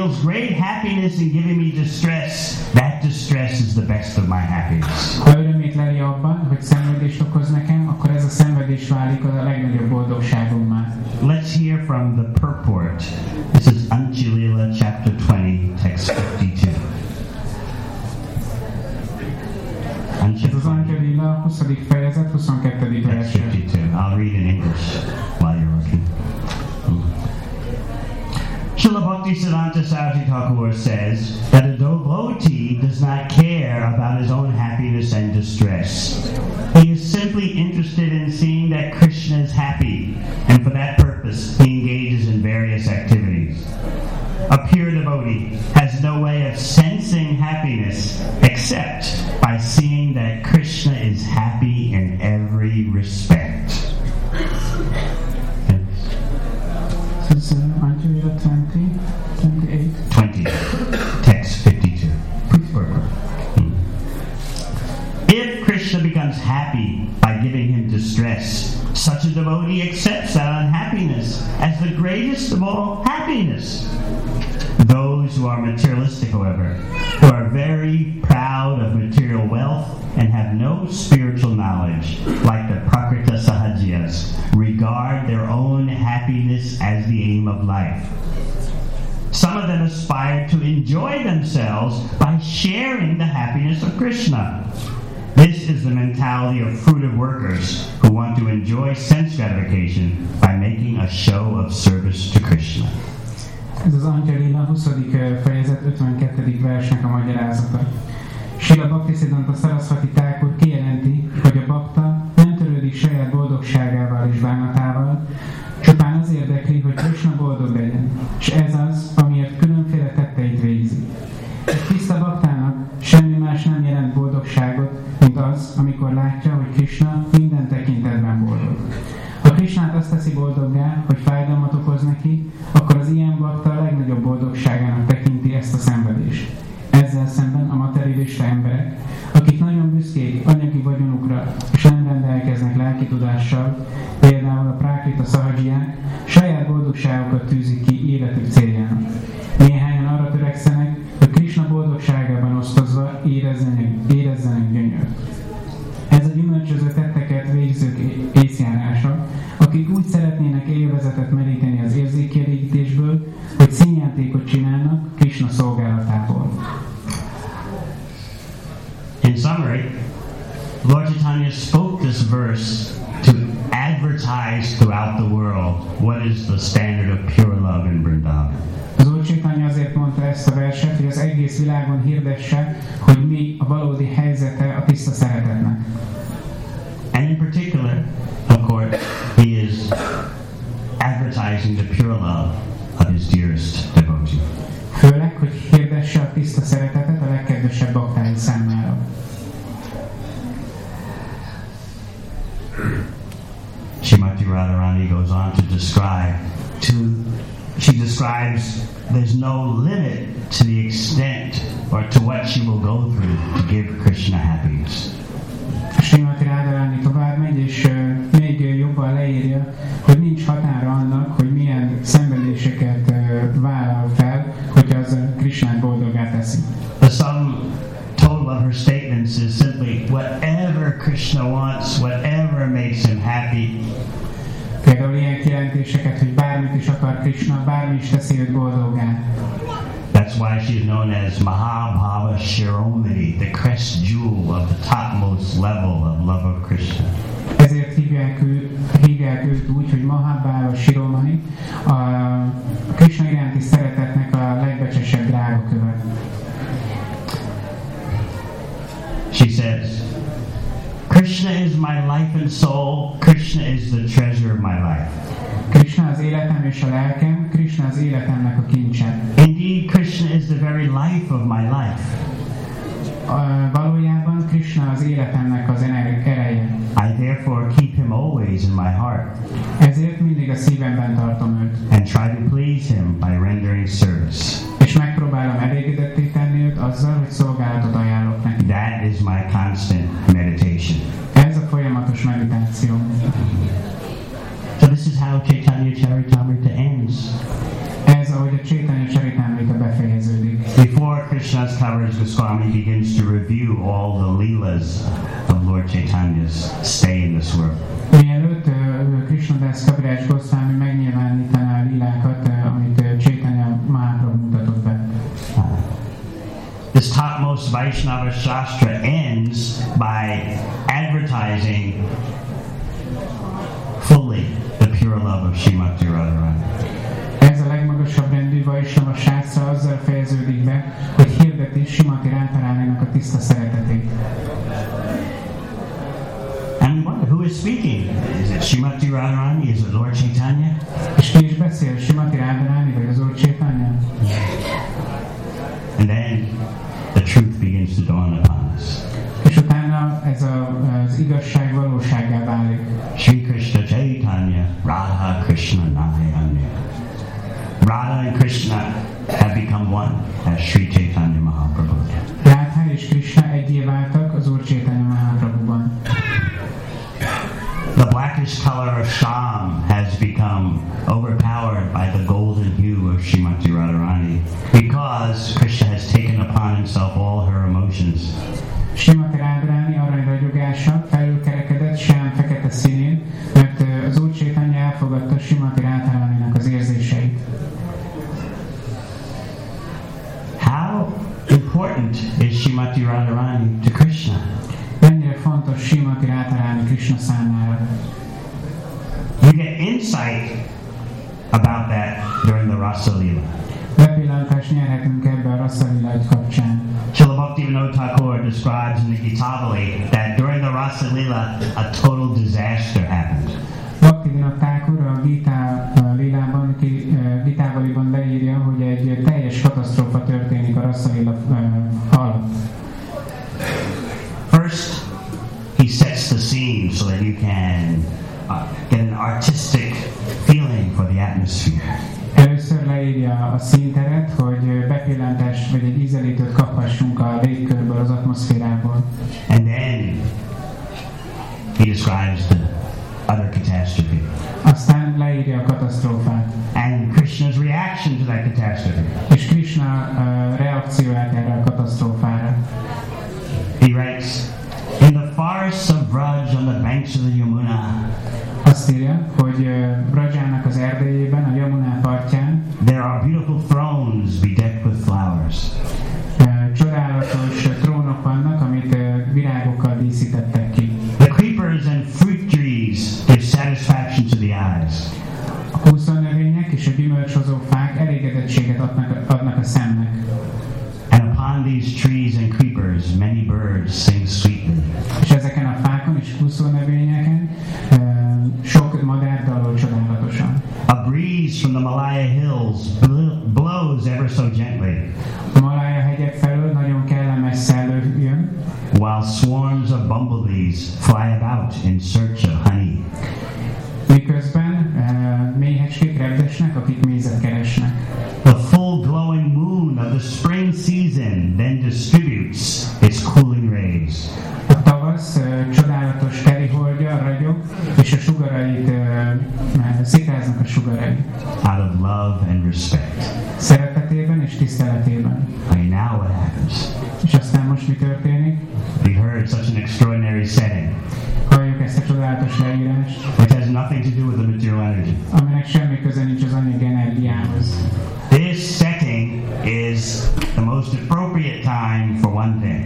feels great happiness in giving me distress, that distress is the best of my happiness. Ha örömét leli abban, hogy szenvedést okoz nekem, akkor ez a szenvedés válik a legnagyobb boldogságommá. Let's hear from the purport. This is Anjulila, chapter 20, text 52. Ez az Anjulila, 20. fejezet, 22. verse. I'll read in English while you're looking. Srila Bhaktisiddhanta Saraswati Thakur says that a devotee does not care about his own happiness and distress. He is simply interested in seeing that Krishna is happy, and for that purpose he engages in various activities. A pure devotee has no way of sensing happiness except by seeing that Krishna is happy in every respect. Text 52. If Krishna becomes happy by giving him distress, such a devotee accepts that unhappiness as the greatest of all happiness. Those who are materialistic, however, who are very proud of material wealth and have no spiritual knowledge, like the Prakrita Sahajiyas, regard their own happiness as the aim of life. Some of them aspire to enjoy themselves by sharing the happiness of Krishna. This is the mentality of fruitive workers who want to enjoy sense gratification by making a show of service to Krishna. Ez az Anjulila 20. fejezet 52. versnek a magyarázata. Srila Bhaktisiddhanta Saraswati Thakur kijelenti, hogy a bakta nem törődik saját boldogságával és bánatával, csupán az érdekli, hogy Krishna boldog legyen, és ez az, amiért különféle tetteit végzi. Egy tiszta baktának semmi más nem jelent boldogságot, mint az, amikor látja, hogy Krishna minden tekintetben boldog. Ha Krishnát azt teszi boldoggá, hogy fájdalmat okoz neki, akkor az ilyen bakta a legnagyobb boldogságának tekinti ezt a szenvedést. Ezzel szemben a materialista emberek, akik nagyon büszkék anyagi vagyonukra és nem rendelkeznek lelki tudással, például a Prakrita Sahajiyák, saját boldogságokat tűzik ki életük céljának. Néhányan arra törekszenek, hogy Krishna boldogságában osztozva érezzenek gyönyört. Ez a gyümölcsöző tetteket végzők észjárása, akik úgy szeretnének élvezetet meríteni az érzékkielégítésből, hogy színjátékot csinálnak Krishna szolgálatából. In summary, Lord Chaitanya spoke this verse to advertise throughout the world what is the standard of pure love in Vrindavan. Az Úr Chaitanya azért mondta ezt a verset, hogy az egész világon hirdesse, hogy mi a valódi helyzete a tiszta szeretetnek. And in particular, of course, he is advertising the pure love of his dearest devotee. Főleg, hogy hirdesse a tiszta szeretetet a legkedvesebb baktái számára. Srimati Radharani goes on to describe she describes there's no limit to the extent or to what she will go through to give Krishna happiness. Srimati Radharani tovább megy, és még jobban leírja, hogy nincs határa annak, hogy milyen szenvedéseket vállal fel, hogy az Krishnát boldoggá teszi. The sum total of her statements is simply whatever Krishna wants, whatever makes him happy. Például ilyen kijelentéseket, hogy bármit is akar Krishna, bármi is teszi őt boldoggá. That's why she's known as Mahabhava Shiromani, the crest jewel of the topmost level of love of Krishna. Ezért hívják őt úgy, hogy Mahabhava Shiromani, a Krishna iránti szeretetnek a legbecsesebb drágaköve. She says, Krishna is my life and soul, Krishna is the treasure of my life. Krishna az életem és a lelkem, Krishna az életemnek a kincse. Indeed, Krishna is the very life of my life. Valójában Krishna az életemnek az ereje. I therefore keep him always in my heart. Ezért mindig a szívemben tartom őt. And try to please him by rendering service. És megpróbálom elégedetté tenni őt azzal, hogy szolgálatot ajánlok neki. That is my constant meditation. Ez a folyamatos meditáció. So this is how Chaitanya Charitamrita ends. Ez ahogy a Chaitanya Charitamrita befejezi. later, Shastavaraj Goswami begins to review all the leelas of Lord Chaitanya's stay in this world. Mielőtt Krishnadas Kaviraj Goswami megnyilvánítaná a lilákat, amit Chaitanya Mahaprabhu mutatott be. This topmost Vaishnava Shastra ends by advertising fully the pure love of Śrīmati Radharani. Ez a legmagasabb rendű Vaishnava Shastra azzal fejeződik be, hogy hirdeti Śrīmati Radharaninak a tiszta szeretetét. And who is speaking? Is it Śrīmati Radharani? Is it Lord Chaitanya? És ki is beszél, Śrīmati Radharani vagy az Úr Chaitanya? And then the truth begins to dawn upon us. És utána ez az igazság valósággá válik. Sri Krishna Chaitanya, Radha Krishna Nayanya. Radha and Krishna have become one as Sri Chaitanya Mahaprabhu. Radha és Krishna egyé váltak az Úr Chaitanya Mahaprabhuban. The blackish color of sham has become overpowered by the golden hue of Śrīmati Radharani because Krishna has taken upon himself all her emotions. Śrīmati Radharani aranyragyogása felülkerekedett sám fekete színén, mert az Úr Chaitanya elfogadta Śrīmati Radharaninak az érzéseit. How important is Śrīmati Radharani to Krishna? Mennyire fontos Śrīmati Radharani Krishna számára. You get insight about that during the Rasalila. Bepillantást nyerhetünk ebbe a Rasalila kapcsán. Śrīla Bhaktivinoda Thakur describes in the Gitavali that during the Rasalila a total disaster happened. Bhaktivinoda Thakur a Gitavaliban, Gitavaliban leírja, hogy egy teljes katasztrófa történik a Rasalila alatt. First, he sets the scene so that you can get an artistic feeling for the atmosphere. Először leírja a színteret, hogy bepillantást vagy egy ízelítőt kaphassunk a légkörből, az atmoszférából. And then he describes the other catastrophe. Aztán leírja a katasztrófát. And Krishna's reaction to that catastrophe. És Krishna reakcióját erre a katasztrófára. He writes, in the forests of Braj on the banks of the Yamuna. Azt írja, hogy Brajának az erdejében, a Yamuna partján. There are beautiful thrones bedecked with flowers. Csodálatos trónok vannak, amit virágokkal díszítettek ki. The creepers and fruit trees give satisfaction to the eyes. A húszonnövények és a gyümölcshozó fák elégedettséget adnak a szemnek. And upon these trees and creepers, many birds sing sweetly. És ezeken a fákon és húszónövényeken sok madár dalol csodálatosan. A breeze from the Malaya hills blows ever so gently. A Malaya hegyek felől nagyon kellemes szellő jön. While swarms of bumblebees fly about in search of honey. Miközben méhecskék repdesnek, akik mézet keresnek. The full glowing moon of the spring season then distributes its cooling rays. A tavasz csodálatos teliholdja ragyog, és a sugarait szikráznak a sugarai. Out of love and respect. Szeretetében és tiszteletében. And now what happens? És aztán most mi történik? We heard such an extraordinary setting. Halljuk ezt a csodálatos leírást, which has nothing to do with the material energy. Aminek semmi köze nincs az anyagi energiához. This setting is the most appropriate time for one thing.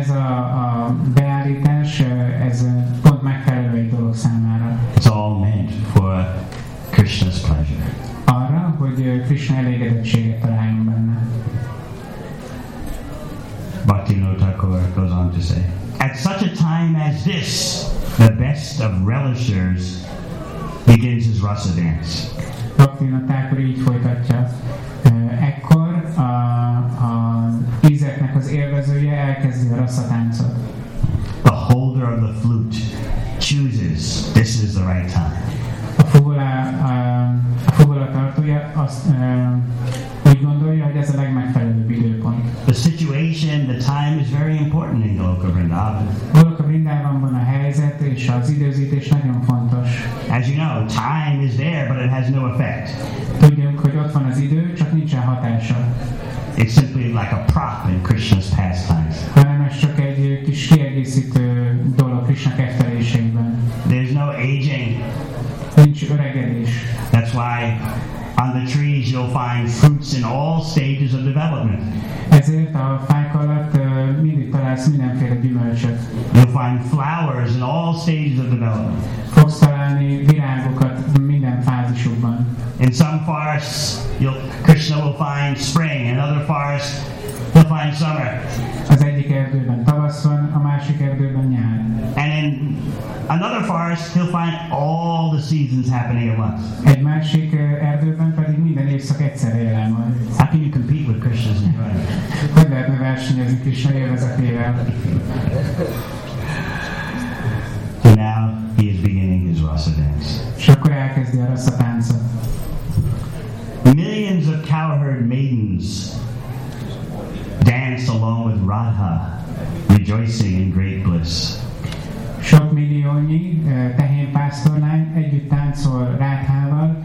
Ez a beállítás, ez pont megfelelő egy dolog számára. It's all meant for Krishna's pleasure. Arra, hogy Krishna elégedettséget találjon benne. Bhaktivinoda Thakur goes on to say, at such a time as this, the best of relishers begins his rasa dance. Bhaktivinoda Thakur így folytatja. Ekkor az ízeknek az élvezője elkezdi a rasszatáncot. The holder of the flute chooses this is the right time. A fuvola tartója azt úgy gondolja, hogy ez a legmegfelelőbb időpont. The situation, the time is very important in Goloka Vrindavan. Goloka Vrindavanban a helyzet és az időzítés nagyon fontos. As you know, time is there, but it has no effect. Tudjuk, hogy ott van az idő, csak nincsen hatása. It's simply like a prop in Krishna's pastimes. Hanem ez csak egy kis kiegészítő dolog Krishna kefteléseiben. There's no aging. Nincs öregedés. That's why on the trees you'll find fruits in all stages of development. Ezért a fák alatt mindig találsz mindenféle gyümölcsöt. You'll find flowers in all stages of development. Fogsz találni virágokat minden fázisukban. In some forests, Krishna will find spring. In other forests, he'll find summer. Az egyik erdőben tavasz van, a másik erdőben nyár. And in another forest, he'll find all the seasons happening at once. Egy másik erdőben pedig minden évszak egyszerre jelen van. How can you compete with Krishna's enjoyment? Hogy lehetne versenyezni Krishna élvezetével? So now he is beginning his rasa dance. És akkor elkezdi a rasa táncot. Millions of cowherd maidens danced along with Radha, rejoicing in great bliss. Sok milliónyi tehénpásztorlány együtt táncol Rádhával,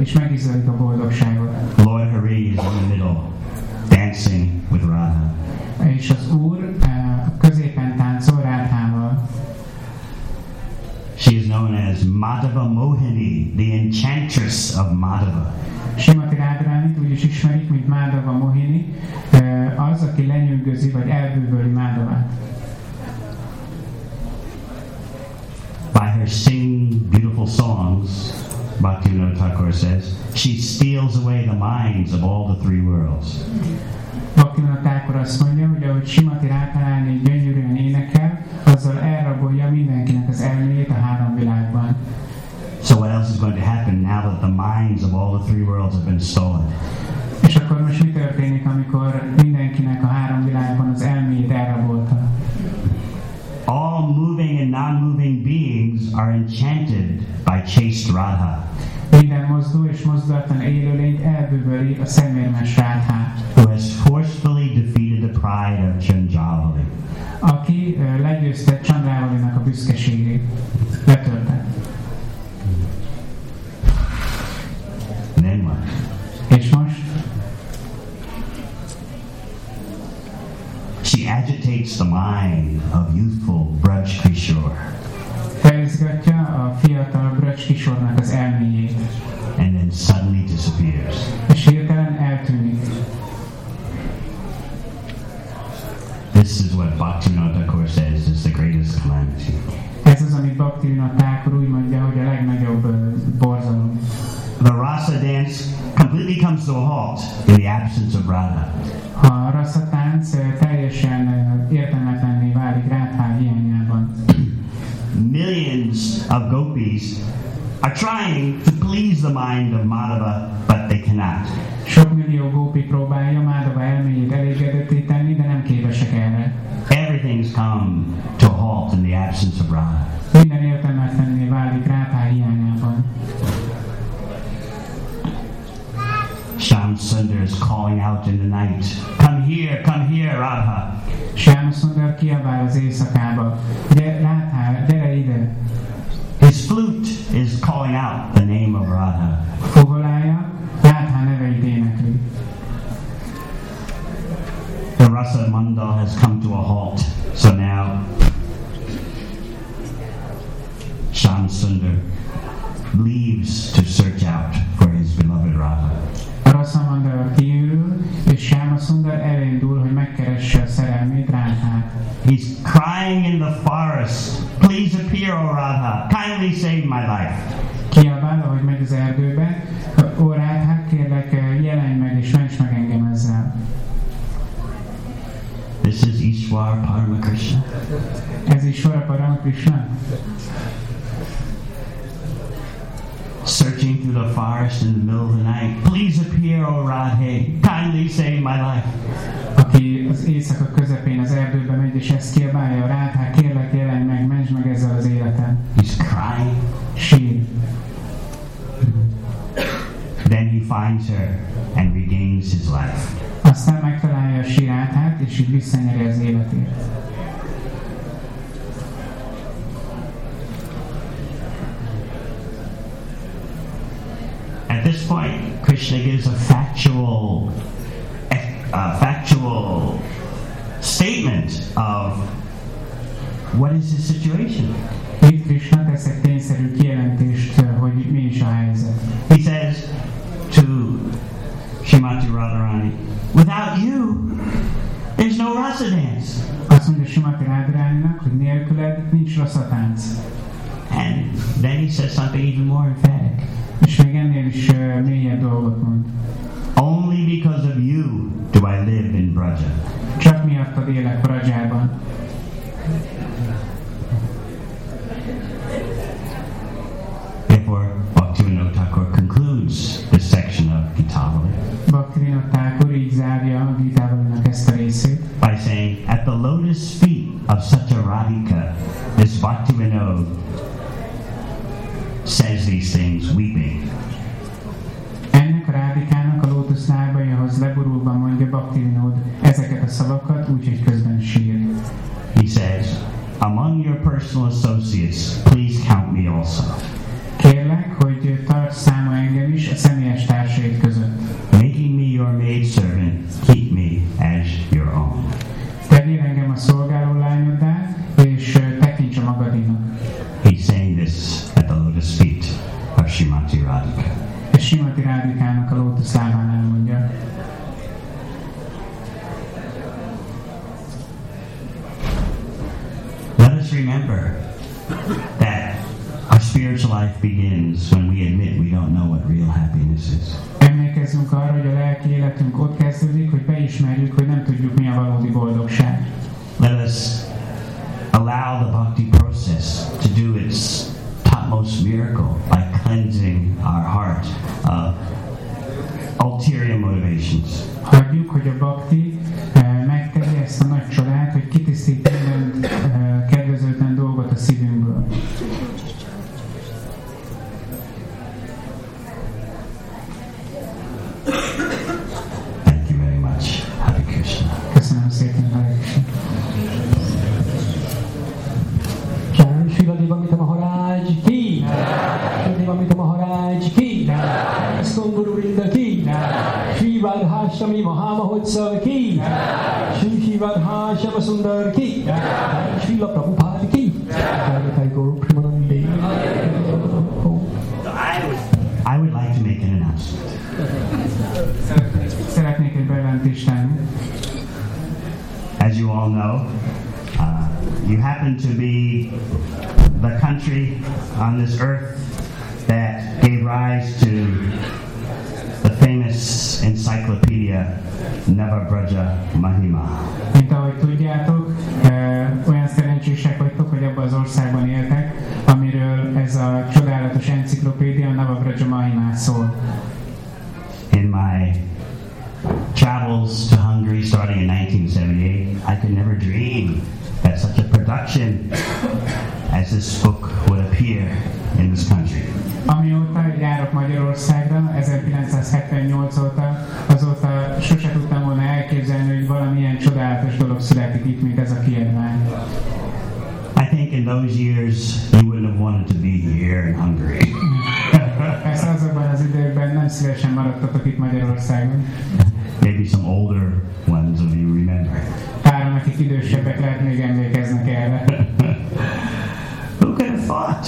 és megizlelik a boldogságot. Lord Hari is in the middle, dancing with Radha. És az Úr középen táncol Rádhával. She is known as Madhava Mohini, the enchantress of Madhava. Simati Rádharánit úgy is ismerik, mint Madhava Mohini, az, aki lenyűgözi vagy elbűvöli Madhavát. By her singing beautiful songs, Bhaktivinoda Thakur says, she steals away the minds of all the three worlds. Bhaktivinoda Thakur azt mondja, hogy ahogy Simati Rádharánit gyönyörűen énekel, azzal elrabolja mindenkinek az elméjét a három világban. So what else is going to happen now that the minds of all the three worlds have been stolen? És akkor most mi történik, amikor mindenkinek a három világban az elméjét elrabolta? All moving and non-moving beings are enchanted by chaste Radha. Minden mozdul és mozdulatlan élőlény elbűvöli a szemérmes Rádhát. Who has forcefully defeated the pride of Chandravali. Aki legyőzte Chandravalinak a büszkeségét. Letörte. És most? She agitates the mind of youthful Braj Kishore. Felizgatja a fiatal Braj Kishorenak az elméjét. And then suddenly disappears. És hirtelen eltűnik. This is what Bhaktivinoda Thakur says is the greatest calamity. Ez az, amit Bhaktivinoda Thakur úgy mondja, hogy a legnagyobb borzalom. The rasa dance completely comes to a halt in the absence of Radha. A rasa tánc teljesen értelmetlenné válik Rádha hiányában. Millions of gopis are trying to please the mind of Madhava, but they cannot. Sok millió gópi próbálja Madhava elméjét elégedetté tenni, de nem képesek erre. Everything's come to a halt in the absence of Radha. Minden értelmetlenné válik Rádha hiányában. Shyam Sundar is calling out in the night. Come here, Radha. Shyam Sundar kiabál az éjszakába. Radha, gyere ide. His flute is calling out the name of Radha. Fogolája Radha neveit énekli. The Rasa Mandal has come to a halt. So now Shyam Sundar leaves to search out for his beloved Radha. Rasamandala kiürül, és Shyam Sundar elindul, hogy megkeresse a szerelmét Rádhát. He's crying in the forest. Please appear, O Radha. Kindly save my life. Kiabál, ahogy megy az erdőbe. Ó Rádhát, kérlek, jelenj meg és ments meg engem ezzel. This is Ishwar Paramakrishna. Ez Ishwar Paramakrishna. Searching through the forest in the middle of the night. Please appear, O Radhe. Kindly save my life. Aki az éjszaka közepén az erdőbe megy és ezt kiabálja, Rádha, kérlek, jelenj meg, mentsd meg ezzel az életem. He's crying. Sír. Then he finds her and regains his life. Aztán megtalálja a sírát és így visszanyeri az életét. At this point, Krishna gives a factual factual statement of what is the situation. Itt Krishna tesz egy tényszerű kijelentést, hogy mi is a helyzet. He says to Srimati Radharani, without you, there's no rasa dance. Azt mondja Srimati Radharaninak, hogy nélküled nincs rasa tánc. And then he says something even more emphatic. És még ennél is mélyebb dolgot mond. Only because of you do I live in Braja. Csak miattad élek Brajában. Therefore, Bhaktivinoda Thakur concludes this section of Gitavali. Bhaktivinoda Thakur így zárja a Gitavalinak ezt a részét. By saying, at the lotus feet of such a Radhika, this Bhaktivinoda says these things weeping. Ennek a Rádhikának a lótusz lábaihoz leborulva mondja Bhaktivinoda ezeket a szavakat, úgyhogy közben sír. He says, among your personal associates, please count me also. Kérlek, hogy tarts számon engem is a személyes társaid között. Making me your maid servant, keep me as your own. Tegyél engem a szolgáló lányoddá, és tekints a magadinak. He's saying this at the lotus feet of Srimati Radhika. És Srimati Radhikának a lótusz lábánál mondja. Let us remember that our spiritual life begins when we admit we don't know what real happiness is. Emlékezzünk arra, hogy a lelki életünk ott kezdődik, hogy beismerjük, hogy nem tudjuk, mi a valódi boldogság. Let us allow the bhakti process to do its topmost miracle by cleansing our heart of ulterior motivations. Hagyjuk, hogy a bhakti megtegye ezt a nagy csodát, hogy kitisztít minden kedvezőtlen dolgot a szívünkből. Thank you very much, Hare Krishna. Köszönöm szépen, Hare Krishna. Jai Shri Radhivamita Maharaj ki! Radhivamita Maharaj ki! Songuru Rinda ki! Shri Vadhashtami Mahamahotsav ki! Shri Shri Vadhashama Sundar ki! Shri La Prabhupada ki! Jai Guru Primanandi. I would like to make an announcement. Szeretnék egy bejelentést tenni. As you all know, you happen to be the country on this earth that gave rise to the famous encyclopedia Navabraja Mahima. Mint ahogy tudjátok, olyan szerencsések vagytok, hogy abban az országban éltek, amiről ez a csodálatos enciklopédia Navabraja Mahimát szól. In my travels to Hungary starting in 1978, I could never dream that such a production as this book would appear in this country. Amióta járok Magyarországra, 1978 óta, azóta sose tudtam volna elképzelni, hogy valamilyen csodálatos dolog születik itt, mint ez a kiadvány. I think in those years you wouldn't have wanted to be here in Hungary. Persze azokban az időkben nem szívesen maradtatok itt Magyarországon. Maybe some older ones of you remember. Páran, akik idősebbek lehet, még emlékeznek erre. Who could have thought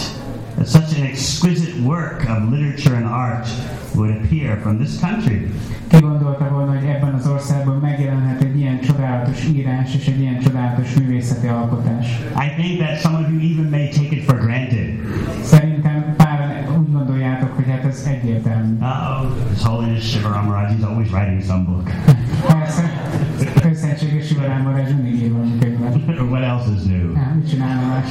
that such an exquisite work of literature and art would appear from this country? Ki gondolta volna, hogy ebben az országban megjelenhet egy ilyen csodálatos írás és egy ilyen csodálatos művészeti alkotás? I think that some of you even may take it for granted. Szerintem páran úgy gondoljátok, hogy hát ez egyértelmű. His Holiness Sivaram Raj is always writing some book. Köszönséges Sivaram Raj mindig ír valami könyvet. What else is new? Hát, mit csinálna más?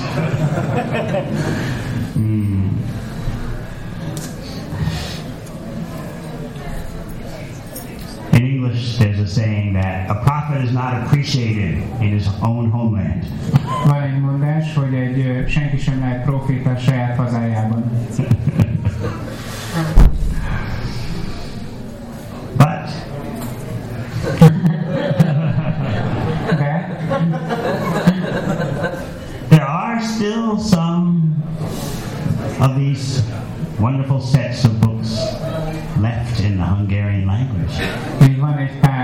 In English, there's a saying that a prophet is not appreciated in his own homeland. Van egy mondás, hogy senki sem lehet proféta saját hazájában. But there are still some of these wonderful sets of books left in the Hungarian language.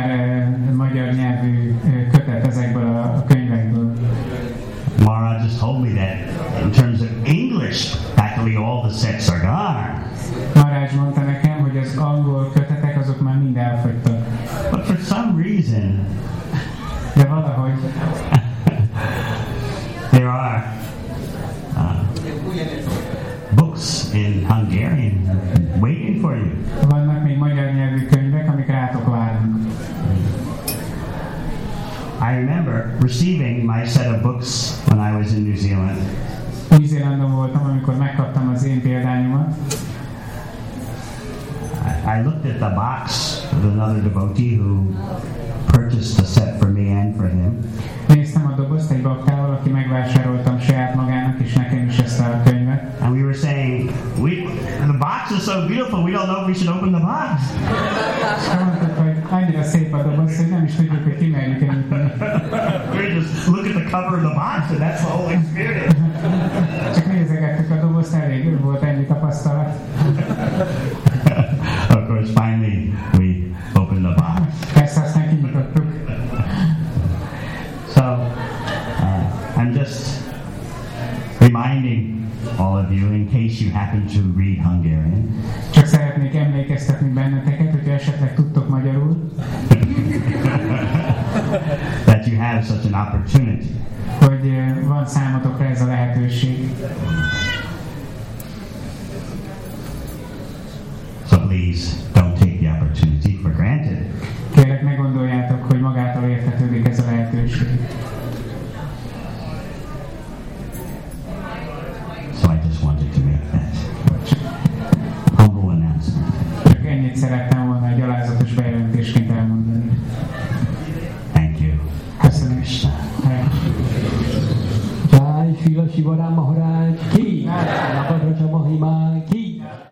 pár magyar nyelvű kötet ezekből a könyvekből. Mara just told me that in terms of English, practically all the sets are gone. Marázs mondta nekem, hogy az angol kötetek azok már mind elfogytak. But for some reason, de valahogy there are books in Hungarian waiting for you. Vannak még magyar nyelvű könyvek, amik rátok várnak. I remember receiving my set of books when I was in New Zealand. Új-Zélandon voltam, amikor megkaptam az én példányomat. I looked at the box of another devotee who purchased the set for me and for him. Néztem a dobozt egy baktával, aki megvásároltam saját magának és nekem is ezt a könyvet. And we were saying, the box is so beautiful, we don't know if we should open the box. Annyira szép a doboz, hogy nem is tudjuk, hogy kimerjük elnyitni. We just look at the cover of the box and that's the whole experience. Csak nézegettük a dobozt, elég volt ennyi tapasztalat. Of course, finally we opened the box. Persze aztán kinyitottuk. So, I'm just reminding all of you in case you happen to read Hungarian. Csak szeretnék emlékeztetni benneteket, hogyha esetleg tudtok magyarul. That you have such an opportunity. Hogy van számotokra ez a lehetőség. So please don't take the opportunity for granted. Kérlek, ne gondoljátok, hogy magától értetődik ez a lehetőség. So I just wanted to make that humble announcement. Csak ennyit szerettem volna egy gyalázatos bejelentésként elmondani. Thank you. Köszönöm. Jai Srila Sivarama Maharaj ki!